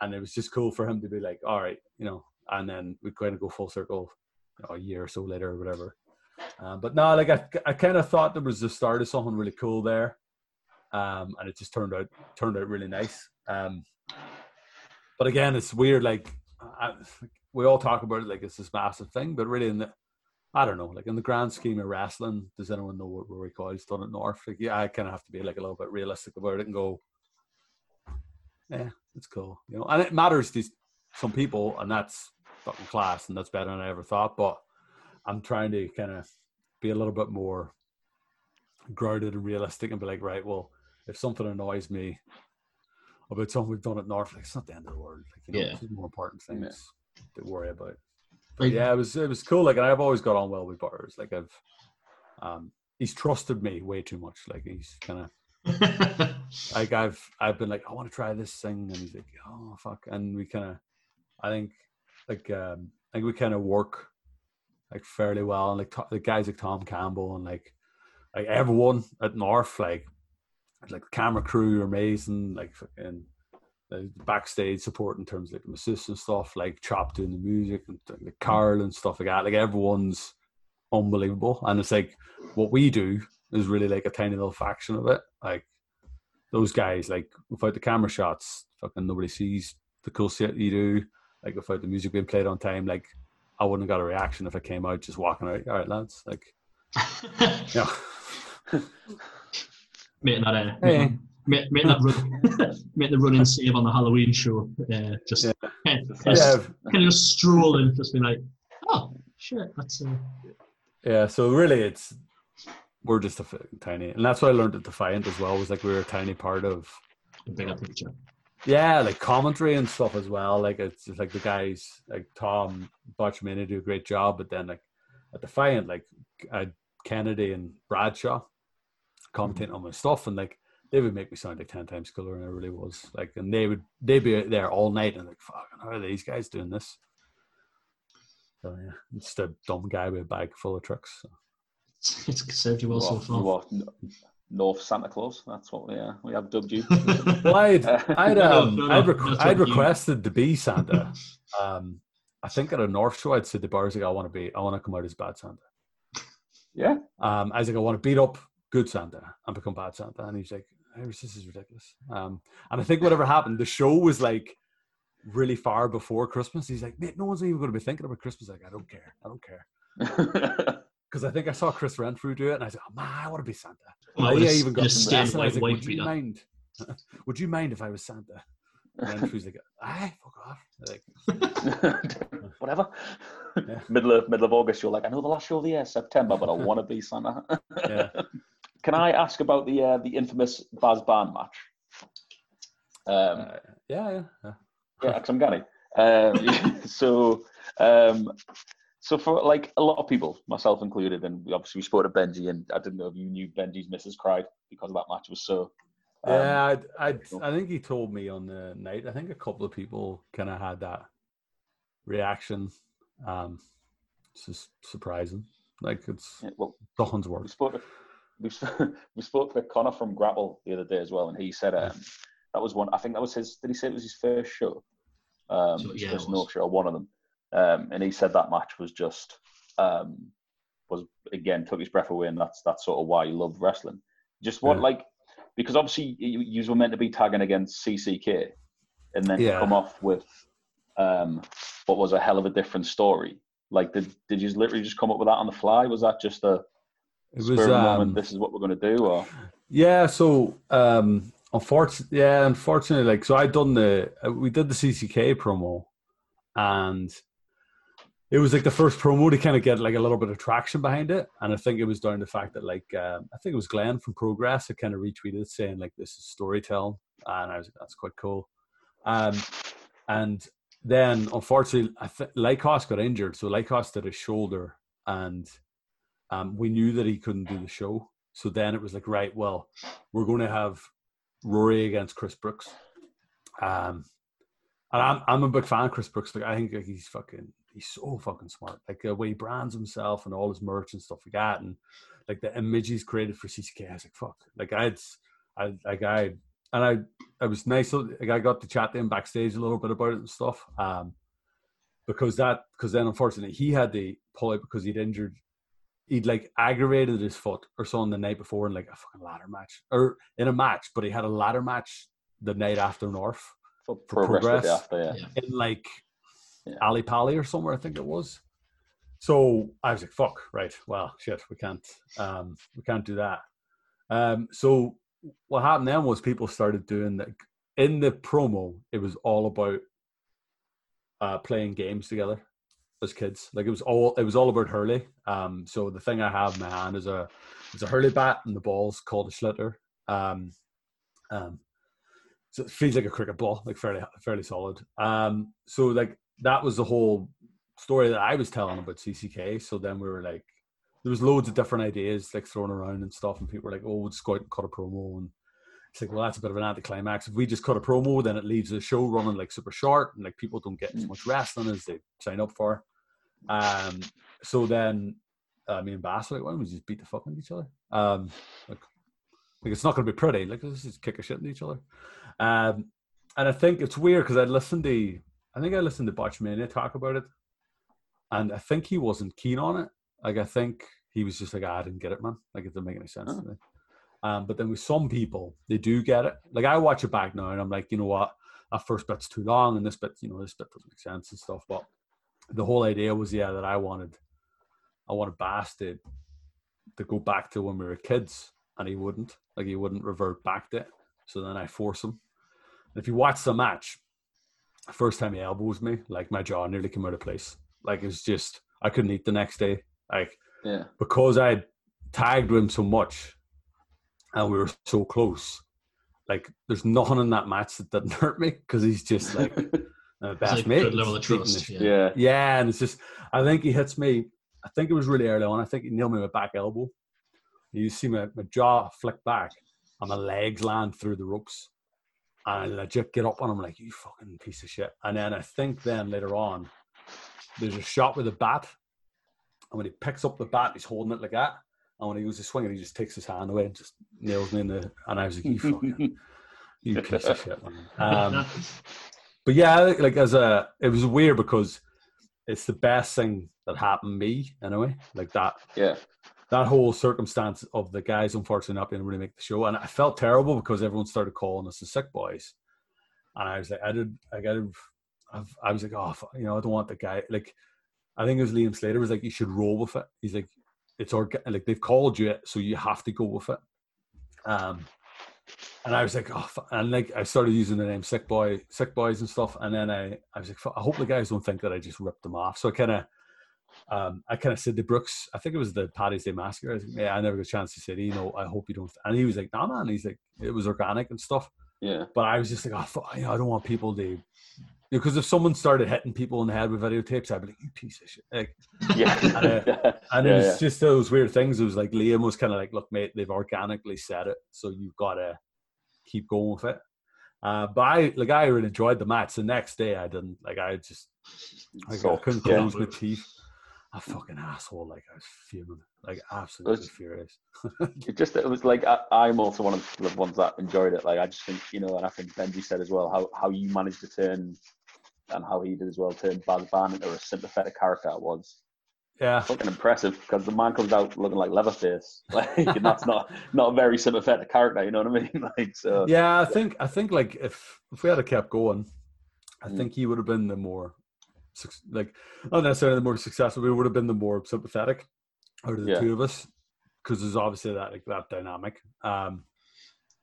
and it was just cool for him to be like, all right, you know, and then we kind of go full circle, you know, a year or so later or whatever. Um, but no, like I, I kind of thought there was the start of something really cool there. Um, and it just turned out, turned out really nice. Um, but again, it's weird. Like, I, we all talk about it like it's this massive thing, but really, in the, I don't know, like in the grand scheme of wrestling, does anyone know what Rory Coyle's done at North? Like, yeah, I kind of have to be like a little bit realistic about it and go, yeah, it's cool, you know. And it matters to some people, and that's fucking class, and that's better than I ever thought. But I'm trying to kind of be a little bit more grounded and realistic, and be like, right, well, if something annoys me about something we've done at North, like, it's not the end of the world. Like, you know, yeah. There's more important things yeah. to worry about. But yeah, it was it was cool. Like, and I've always got on well with Bowers. Like, I've um, he's trusted me way too much. Like, he's kind of like I've I've been like, I want to try this thing, and he's like, oh fuck, and we kind of, I think like um, I think we kind of work like fairly well, and like to, the guys like Tom Campbell and like like everyone at North, like. Like the camera crew are amazing, like and the backstage support in terms of like the masseuse and stuff, like Chop doing the music and the Carl and stuff like that. Like everyone's unbelievable, and it's like what we do is really like a tiny little faction of it. Like those guys, like without the camera shots, fucking nobody sees the cool shit you do. Like without the music being played on time, like I wouldn't have got a reaction if I came out just walking out. All right, lads, like yeah. Making that, uh, hey. making, making that run, making the run and save on the Halloween show, uh, just, yeah. kind of, just yeah. kind of just strolling, just being like, oh shit, that's. Uh... Yeah, so really, it's we're just a tiny, and that's what I learned at Defiant as well. Was like we were a tiny part of the bigger picture. Yeah, like commentary and stuff as well. Like it's just like the guys like Tom, Botchmania do a great job, but then like at Defiant, like uh, Kennedy and Bradshaw. Commenting on my stuff, and like they would make me sound like ten times cooler than I really was. Like, and they would they'd be out there all night, and like, fuck, how are these guys doing this? So yeah, just a dumb guy with a bag full of tricks. So. It's served you well so far. North Santa Claus. That's what we, uh, we have dubbed you. Well, I'd, I'd, um, no, no, no. I'd, requ- I'd requested to be Santa. um, I think at a North show, I'd said to Bowers, like, I want to be, I want to come out as bad Santa. Yeah. Um, I was like, I want to beat up good Santa and become bad Santa. And he's like, this is ridiculous. Um, and I think whatever happened, the show was like really far before Christmas. He's like, mate, no one's even going to be thinking about Christmas. Like, I don't care. I don't care. Because I think I saw Chris Renfrew do it, and I was like, oh, man, I want to be Santa. Well, I yeah, even got some like, I was like, would you mind? Would you mind if I was Santa? And Renfrew's like, aye, fuck off. Like, whatever. Yeah. Middle of middle of August, you're like, I know the last show of the year, September, but I want to be Santa. Yeah. Can I ask about the uh, the infamous Baz Ban match? Um, uh, yeah, yeah, yeah. Yeah, I'm Gary. Um, so, um, so for like a lot of people, myself included, and we obviously we spoke to Benji, and I didn't know if you knew Benji's missus cried because of that match. It was so. Um, yeah, I, I, I think he told me on the night. I think a couple of people kind of had that reaction. Um, it's just surprising. Like it's yeah, well, Don's work. We spoke to, we, we spoke to Connor from Grapple the other day as well, and he said um, that was one. I think that was his. Did he say it was his first show? Um, so, yeah, first North show, or one of them. Um, and he said that match was just um, was again took his breath away, and that's that's sort of why he loved wrestling. Just what yeah. like because obviously you, you were meant to be tagging against C C K, and then yeah. come off with um, what was a hell of a different story. Like did did you literally just come up with that on the fly? Was that just a it was, spirit um, moment? This is what we're going to do, or yeah. So um, unfortunately, yeah, unfortunately, like so I done the we did the C C K promo, and it was like the first promo to kind of get like a little bit of traction behind it. And I think it was down to the fact that like, um, I think it was Glenn from Progress that kind of retweeted it saying like, this is storytelling. And I was like, that's quite cool. Um, and then unfortunately, I th- Lykos got injured. So Lykos did his shoulder, and um, we knew that he couldn't do the show. So then it was like, right, well, we're going to have Rory against Chris Brooks. Um, and I'm, I'm a big fan of Chris Brooks. Like I think like, he's fucking... He's so fucking smart. Like the way he brands himself and all his merch and stuff like that, and like the image he's created for C C K. I was like, fuck. Like I'd, I like I and I, I was nice. Like I got to chat to him backstage a little bit about it and stuff. Um, because that, because then unfortunately he had to pull out because he'd injured, he'd like aggravated his foot or something the night before in like a fucking ladder match or in a match, but he had a ladder match the night after North for Progress, progress after, yeah. in like. Yeah. Ali Pali or somewhere, I think it was. So I was like, fuck, right, well, shit, we can't um, we can't do that. Um, so what happened then was people started doing, the, in the promo, it was all about uh, playing games together as kids. Like it was all it was all about hurley. Um, so the thing I have in my hand is a is a hurley bat, and the ball's called a schlitter. Um, um, so it feels like a cricket ball, like fairly fairly solid. Um, so like, that was the whole story that I was telling about C C K. So then we were like, there was loads of different ideas like thrown around and stuff, and people were like, oh, we'll just go out and cut a promo. And it's like, well, that's a bit of an anticlimax. If we just cut a promo, then it leaves the show running like super short, and like people don't get as much wrestling as they sign up for. Um, so then uh, me and Bass were like, why don't we just beat the fuck out of each other? Um, like, like it's not going to be pretty. Like let's just kick a shit into each other. Um, and I think it's weird because I listened to... I think I listened to Botchmania talk about it, and I think he wasn't keen on it. Like, I think he was just like, ah, I didn't get it, man. Like, it didn't make any sense oh. to me. Um, but then with some people, they do get it. Like, I watch it back now, and I'm like, you know what? That first bit's too long, and this bit, you know, this bit doesn't make sense and stuff. But the whole idea was, yeah, that I wanted, I wanted Bass to, to go back to when we were kids, and he wouldn't. Like, he wouldn't revert back to it. So then I force him. And if you watch the match, first time he elbows me, like my jaw nearly came out of place. Like it's just, I couldn't eat the next day. Like, yeah, because I tagged him so much and we were so close. Like, there's nothing in that match that didn't hurt me because he's just like uh, best like mate. Good level of trust. Yeah. yeah, yeah, and it's just, I think he hits me. I think it was really early on. I think he nailed me with my back elbow. You see my, my jaw flick back and my legs land through the ropes. And I legit get up on him like, you fucking piece of shit. And then I think then later on, there's a shot with a bat. And when he picks up the bat, he's holding it like that. And when he goes to swing, and he just takes his hand away and just nails me in the. And I was like, you fucking, you piece of shit, man. Um, but yeah, like as a, it was weird because it's the best thing that happened to me in a way. Like that. Yeah. That whole circumstance of the guys unfortunately not being able to make the show, and I felt terrible because everyone started calling us the sick boys, and I was like, I did, I got, I was like, oh, you know, I don't want the guy. Like, I think it was Liam Slater was like, you should roll with it. He's like, it's orga- like they've called you it, so you have to go with it. Um, and I was like, oh, and like I started using the name sick boy, sick boys and stuff, and then I, I was like, I hope the guys don't think that I just ripped them off. So I kind of. Um, I kind of said to Brooks, I think it was the Paddy's Day Massacre. I was like, yeah, I never got a chance to say, you know, I hope you don't. And he was like, nah, man. He's like, it was organic and stuff. Yeah. But I was just like, oh, I don't want people to, because you know, if someone started hitting people in the head with videotapes, I'd be like, you piece of shit. Like, yeah. And, uh, yeah. and it was yeah, yeah. just those weird things. It was like Liam was kind of like, look, mate, they've organically said it, so you've got to keep going with it. Uh, but I, like, I really enjoyed the match. The next day, I didn't. Like, I just, like, so, I couldn't close yeah. my teeth. A fucking asshole, like I was fuming, like absolutely was, furious. It just, it was like, I, I'm also one of the ones that enjoyed it. Like I just think, you know, and I think Benji said as well, how, how you managed to turn, and how he did as well, turn Baz Ban into a sympathetic character was yeah. fucking impressive, because the man comes out looking like Leatherface. Like, and that's not, not a very sympathetic character, you know what I mean? Like, so. Yeah, I think, I think like if, if we had kept going, I mm. think he would have been the more, like not necessarily the more successful, we would have been the more sympathetic out of the yeah. two of us, because there's obviously that like that dynamic. Um,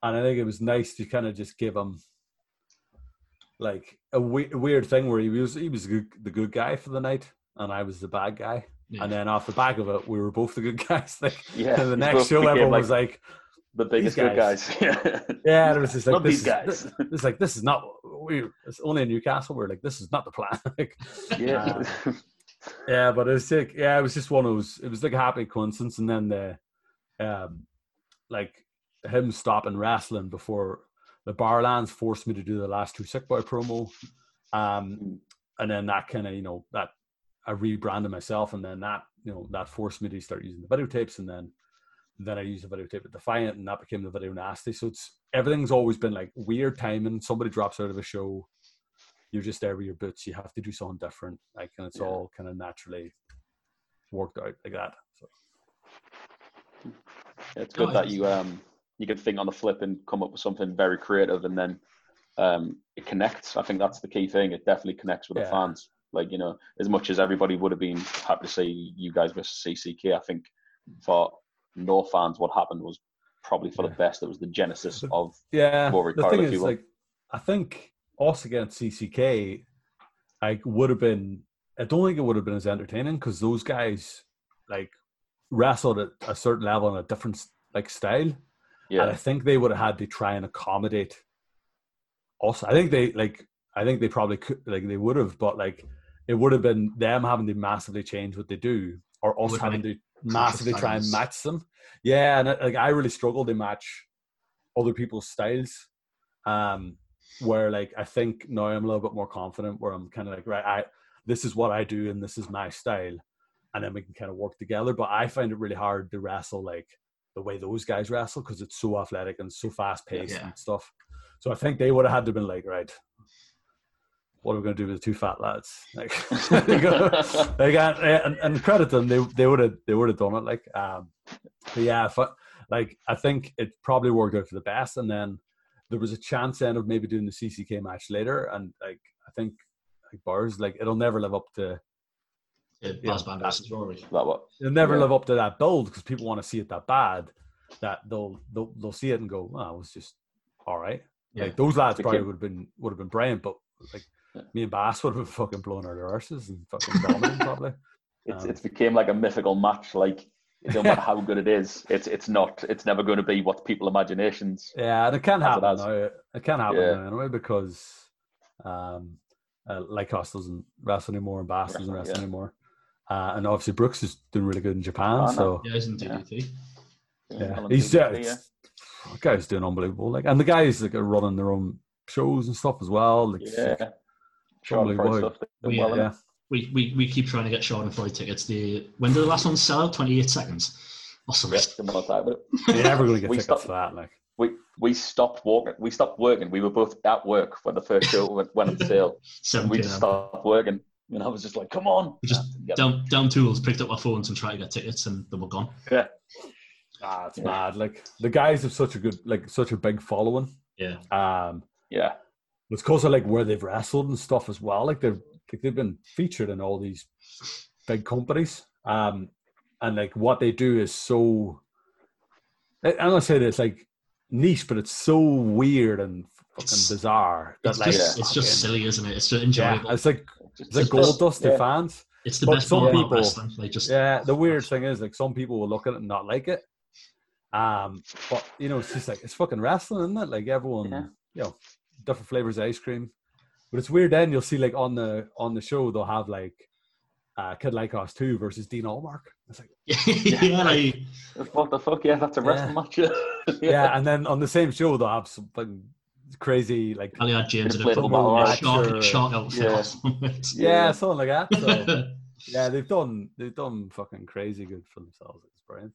and I think it was nice to kind of just give him like a, we- a weird thing where he was he was good, the good guy for the night, and I was the bad guy. Yeah. And then off the back of it, we were both the good guys. Like yeah, and the next show, everyone like, was like the biggest guys. good guys. Yeah, yeah. And it was just like, not these is, guys. It's like this is not. We, it's only in Newcastle. We're like, this is not the plan. Like, yeah, uh, yeah, but it's like, yeah, it was just one of those. It was like a happy coincidence, and then the, um, like him stopping wrestling before the Barlands forced me to do the last two Sick Boy promo, um, and then that kind of you know that I rebranded myself, and then that you know that forced me to start using the videotapes, and then then I used the videotape at Defiant, and that became the Video Nasty. So it's. Everything's always been like weird timing. Somebody drops out of a show, you're just there with your boots. You have to do something different, like, and it's yeah. all kind of naturally worked out like that. So. Yeah, it's good oh, that you um you can think on the flip and come up with something very creative, and then um it connects. I think that's the key thing. It definitely connects with yeah. the fans. Like you know, as much as everybody would have been happy to see you guys versus C C K, I think for no fans, what happened was. Probably for yeah. the best. It was the genesis of yeah. Rory Coyle, the thing is, like, I think us against C C K, like, would have been. I don't think it would have been as entertaining because those guys, like, wrestled at a certain level and a different like style. Yeah. And I think they would have had to try and accommodate us. I think they like. I think they probably could. Like, they would have, but like, it would have been them having to massively change what they do, or us having to. Massively try and match them, yeah. And like I really struggle to match other people's styles. Um, where like I think now I'm a little bit more confident. Where I'm kind of like, right, I this is what I do and this is my style, and then we can kind of work together. But I find it really hard to wrestle like the way those guys wrestle because it's so athletic and so fast paced yeah. and stuff. So I think they would have had to have been like, right. What are we going to do with the two fat lads? Like, they got, they got, and, and credit them, they they would have they would have done it. Like, um, but yeah, I, like I think it probably worked out for the best. And then there was a chance then of maybe doing the C C K match later. And like I think, like Bowers, like it'll never live up to. Yeah, Baz Ban versus Rory. It'll never yeah. live up to that build because people want to see it that bad that they'll they'll, they'll see it and go, oh, it was just all right. Yeah. Like those lads probably would have been would have been brilliant, but like. Me and Bass would have been fucking blown out their arses and fucking dominating probably. Um, it's it's became like a mythical match. Like no matter how good it is, it's it's not. It's never going to be what people's imaginations. Yeah, and it can happen it now. It can happen yeah. now anyway because, um, uh, Lykos doesn't wrestle anymore and Bass doesn't wrestle yeah. anymore, uh, and obviously Brooks is doing really good in Japan. Oh, so yeah, he's in D D T. Yeah, yeah. he's just yeah. that guy's doing unbelievable. Like, and the guys like are running their own shows and stuff as well. Like, yeah. Like, Sean Freud stuff we, well, yeah. we, we we keep trying to get Sean Freud tickets. The when did the last one sell out? twenty-eight seconds. Awesome. You're never going to get we tickets stopped, for that, like. We we stopped walking. We stopped working. We were both at work when the first show went, went on sale. We just stopped working, and I was just like, "Come on!" We just down down tools, picked up our phones, and tried to get tickets, and they were gone. Yeah, ah, it's yeah. mad. Like the guys have such a good, like such a big following. Yeah. Um. Yeah. It's because of like where they've wrestled and stuff as well. Like they've like they've been featured in all these big companies. Um. And like what they do is so, I'm gonna say this like niche, but it's so weird and fucking it's, bizarre. That it's like just, it's just silly, isn't it? It's just enjoyable. Yeah, it's like it's the gold dust to yeah. fans. It's the but best some people, wrestling. They just yeah. The weird thing is like some people will look at it and not like it. Um, but you know, it's just like it's fucking wrestling, isn't it? Like everyone, yeah. you know, different flavors of ice cream. But it's weird. Then you'll see like on the on the show they'll have like. Uh, Kid Lykos two versus Dean Allmark. It's like, yeah, yeah like, what the fuck? Yeah, that's a wrestling yeah. match. yeah. yeah, and then on the same show they'll have something crazy like. Ali had James in a football shark, shark outfit. Yeah. yeah, something like that. So, yeah, they've done they've done fucking crazy good for themselves. It's brilliant.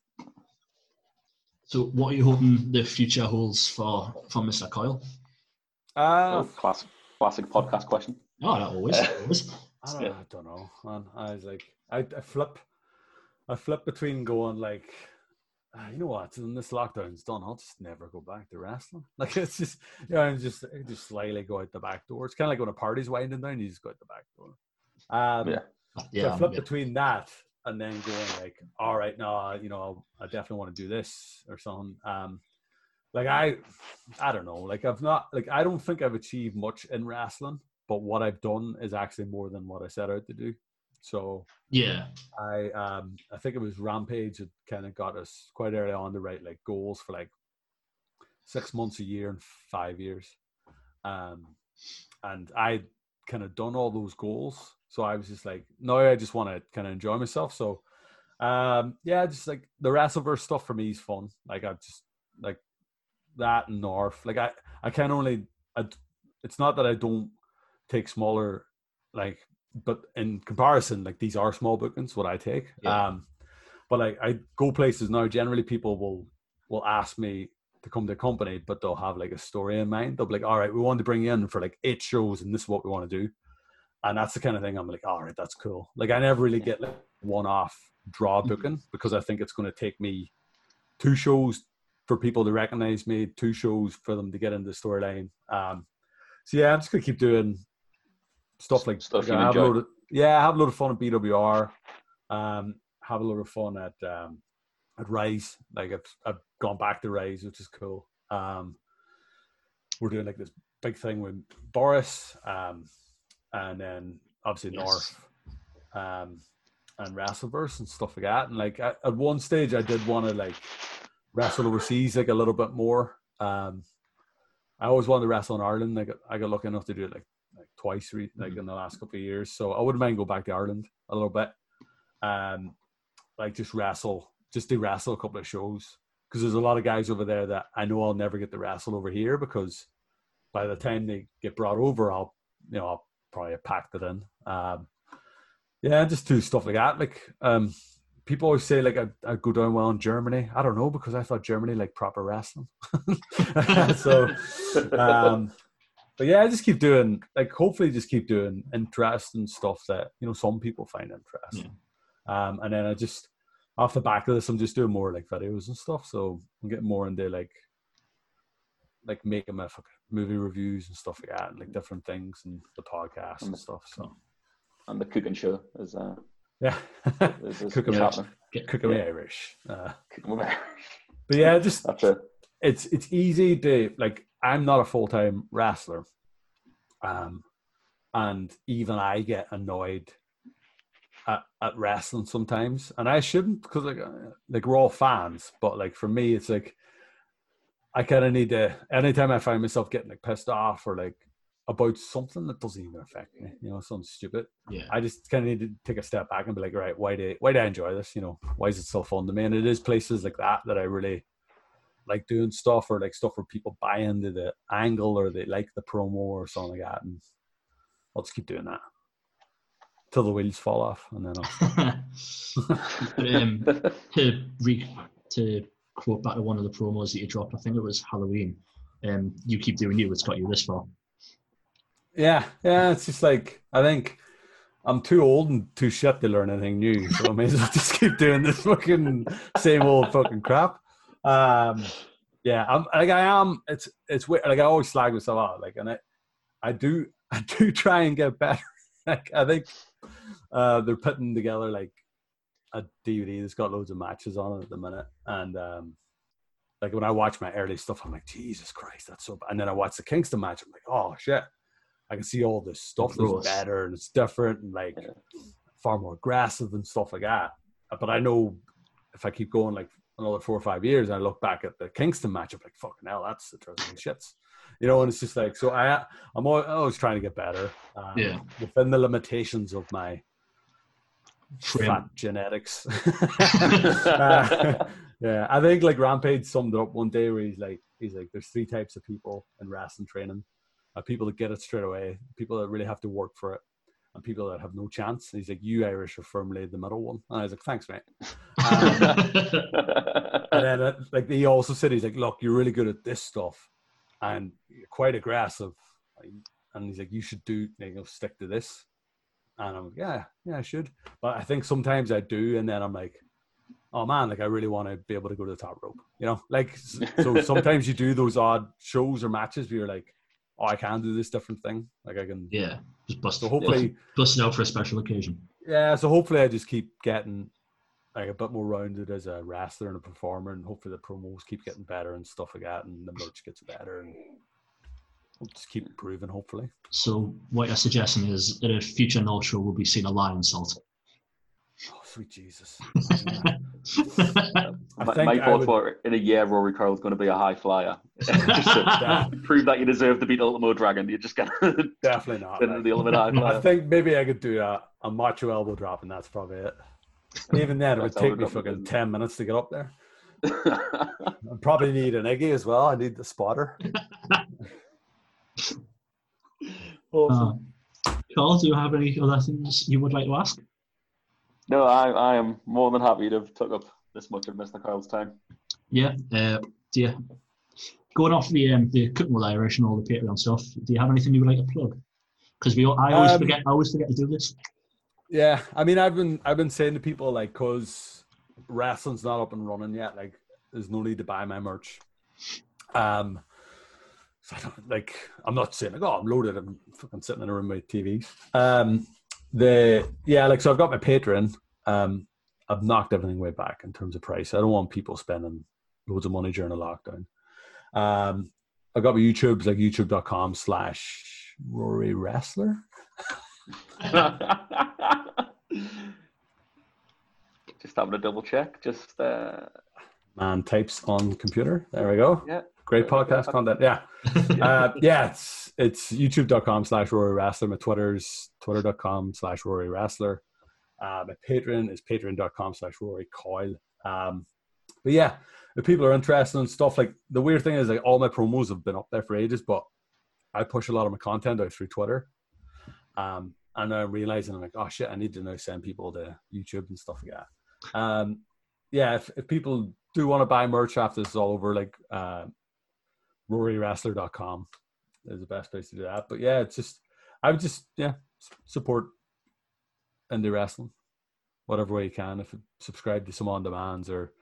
So, what are you hoping the future holds for for Mister Coyle? Uh, oh, classic, classic podcast question. Oh, that always. Uh, always. I don't, yeah. I don't know, man. I was like, I, I flip, I flip between going like, ah, you know what? When this lockdown's done, I'll just never go back to wrestling. Like it's just, you know, I'm just, I just slyly go out the back door. It's kind of like when a party's winding down, you just go out the back door. Um, yeah, yeah. So I flip yeah. between that and then going like, all right, no, you know, I definitely want to do this or something. Um, like I, I don't know. Like I've not, like I don't think I've achieved much in wrestling. But what I've done is actually more than what I set out to do. So yeah, I um I think it was Rampage that kind of got us quite early on to write like goals for like six months, a year, and five years. Um, and I kind of done all those goals. So I was just like, no, I just want to kind of enjoy myself. So um yeah, just like the Wrestleverse stuff for me is fun. Like I just like that and North. Like I I can only I, it's not that I don't. Take smaller, like, but in comparison, like these are small bookings. What I take, yeah. um, but like I go places now. Generally, people will will ask me to come to a company, but they'll have like a story in mind. They'll be like, "All right, we want to bring you in for like eight shows, and this is what we want to do." And that's the kind of thing I'm like, "All right, that's cool." Like I never really yeah. get like one off draw booking mm-hmm. because I think it's going to take me two shows for people to recognize me, two shows for them to get into the storyline. Um, so yeah, I'm just gonna keep doing. Stuff like, Stuff like I have a load of, yeah, have a lot of fun at B W R. Um, have a lot of fun at um, at Rise. Like I've I've gone back to Rise, which is cool. Um, we're doing like this big thing with Boris, um, and then obviously yes. North, um, and Wrestleverse and stuff like that. And like at, at one stage, I did want to like wrestle overseas like a little bit more. Um, I always wanted to wrestle in Ireland. Like I got lucky enough to do it like. Like twice, like mm-hmm. in the last couple of years, so I wouldn't mind go back to Ireland a little bit, um, like just wrestle, just do wrestle a couple of shows because there's a lot of guys over there that I know I'll never get to wrestle over here because by the time they get brought over, I'll, you know, I'll probably have packed it in. Um, yeah, just do stuff like that. Like um, people always say, like I, I go down well in Germany. I don't know because I thought Germany like proper wrestling, so. Um, But yeah, I just keep doing, like, hopefully just keep doing interesting stuff that, you know, some people find interesting. Yeah. Um, and then I just, off the back of this, I'm just doing more, like, videos and stuff. So I'm getting more into, like, like making my fucking movie reviews and stuff like that, and, like, different things and the podcast and, and the, stuff. So And the cooking show is, uh, yeah, is, is cooking, Irish. Get, cooking yeah. Irish. Uh, cooking with Irish. But yeah, just, That's it. it's it's easy to, like, I'm not a full-time wrestler, um, and even I get annoyed at, at wrestling sometimes, and I shouldn't because like like we're all fans. But like for me, it's like I kind of need to. Anytime I find myself getting like pissed off or like about something that doesn't even affect me, you know, something stupid. Yeah. I just kind of need to take a step back and be like, right, why do why do I enjoy this? You know, why is it so fun to me? And it is places like that that I really. Like doing stuff or like stuff where people buy into the angle or they like the promo or something like that, and I'll just keep doing that till the wheels fall off, and then I'll. um, to re- to quote back to one of the promos that you dropped, I think it was Halloween, um, you keep doing you, it's got you this far. Yeah, yeah, it's just like, I think I'm too old and too shit to learn anything new, so I may as well just keep doing this fucking same old fucking crap. Um, yeah, I'm, like I am, it's it's weird, like I always slag myself out, like, and I, I do I do try and get better. Like I think uh, they're putting together like a D V D that's got loads of matches on it at the minute, and um, like when I watch my early stuff, I'm like, Jesus Christ, that's so bad. And then I watch the Kingston match, I'm like, oh shit, I can see all this stuff that's better and it's different and like far more aggressive and stuff like that. But I know if I keep going like another four or five years and I look back at the Kingston match, I'm like, fucking hell, that's interesting shits. You know, and it's just like, so I, I'm always trying to get better. Um, yeah. Within the limitations of my Trim. fat genetics. uh, yeah, I think like Rampage summed it up one day where he's like, he's like, there's three types of people in wrestling training. Uh, people that get it straight away, people that really have to work for it, and people that have no chance. And he's like, you Irish are firmly the middle one. And I was like, thanks, mate. Um, and then uh, like he also said, he's like, look, you're really good at this stuff. And you're quite aggressive, and he's like, you should do, you know, stick to this. And I'm like, yeah, yeah, I should. But I think sometimes I do, and then I'm like, oh man, like I really want to be able to go to the top rope, you know? Like, so sometimes you do those odd shows or matches where you're like, oh, I can do this different thing. Like I can, yeah, just bust. So hopefully, busting out for a special occasion. Yeah, so hopefully I just keep getting like a bit more rounded as a wrestler and a performer, and hopefully the promos keep getting better and stuff like that, and the merch gets better, and we'll just keep improving, hopefully. So what you're suggesting is at a future North Show we'll be seeing a lion salt. Oh, sweet Jesus. I my, think my thoughts would... were, in a year, Rory Coyle is going to be a high flyer. Just prove that you deserve to beat Ultimo Dragon. You're just going to... Definitely not. The ultimate high flyer. I think maybe I could do a, a macho elbow drop, and that's probably it. Even then, it would take me fucking ten minutes to get up there. I probably need an Iggy as well. I need the spotter. Awesome. Uh, Carl, do you have any other things you would like to ask? No, I, I am more than happy to have took up this much of Mister Kyle's time. Yeah, uh, dear. Going off the um, the cooking with Irish and all the Patreon stuff, do you have anything you would like to plug? Because we, I always um, forget, I always forget to do this. Yeah, I mean, I've been I've been saying to people, like, because wrestling's not up and running yet, like, there's no need to buy my merch. Um, so I don't, like, I'm not saying, like, oh, I'm loaded, I'm fucking sitting in a room with T V. Um, the, yeah, like, so I've got my Patreon. Um, I've knocked everything way back in terms of price. I don't want people spending loads of money during a lockdown. Um, I've got my YouTube's, like, youtube.com slash Rory Wrestler. Just having a double check. Just uh... man types on computer. There we go. Yeah, great podcast yeah. content. Yeah, uh, yeah. It's it's youtube.com slash Rory Wrestler. My Twitter's twitter.com slash Rory Wrestler. Uh, my Patreon is patreon.com slash Rory Coyle. Um, but yeah, if people are interested in stuff, like the weird thing is, like all my promos have been up there for ages, but I push a lot of my content out through Twitter. Um. And I'm realizing I'm like, oh shit, I need to now send people to YouTube and stuff like that. Um, yeah, if, if people do want to buy merch after this is all over, like uh, rory wrestler dot com is the best place to do that. But yeah, it's just, I would just, yeah, support indie wrestling, whatever way you can. If you subscribe to some on demands or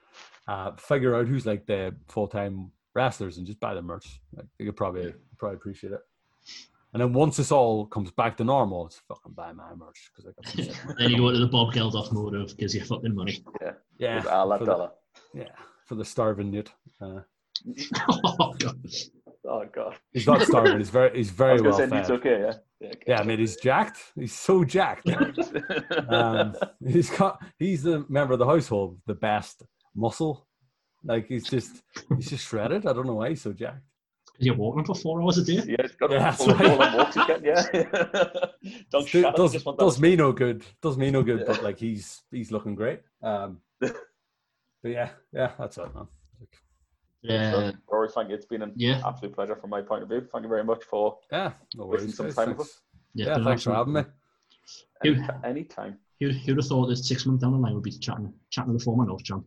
uh, figure out who's like the full time wrestlers and just buy their merch. Like you could probably, probably appreciate it. And then once this all comes back to normal, it's fucking buy my merch. Cause I got yeah. Then you go to the Bob Geldof mode of gives you fucking money. Yeah. Yeah. For the, yeah. For the starving newt. Uh, oh, God. Oh, God. He's not starving. He's very, he's very I was well fed. He's okay, yeah. Yeah, okay. Yeah, I mean, he's jacked. He's so jacked. um, he's got, he's the member of the household, the best muscle. Like he's just, he's just shredded. I don't know why he's so jacked. You're walking for four hours a day. Yeah, it's got yeah, full right. walks again, yeah. Don't Dude, does, just want that. Does me no good. Does me no good, yeah. But like he's he's looking great. Um, but yeah, yeah, that's it, man. Yeah, so, Rory, thank you. It's been an yeah. absolute pleasure from my point of view. Thank you very much for yeah, no worries, wasting some time with us. Yeah, yeah thanks awesome. for having me. Any, who, anytime. Who'd have thought that six months down the line would be chatting chatting to the former North John?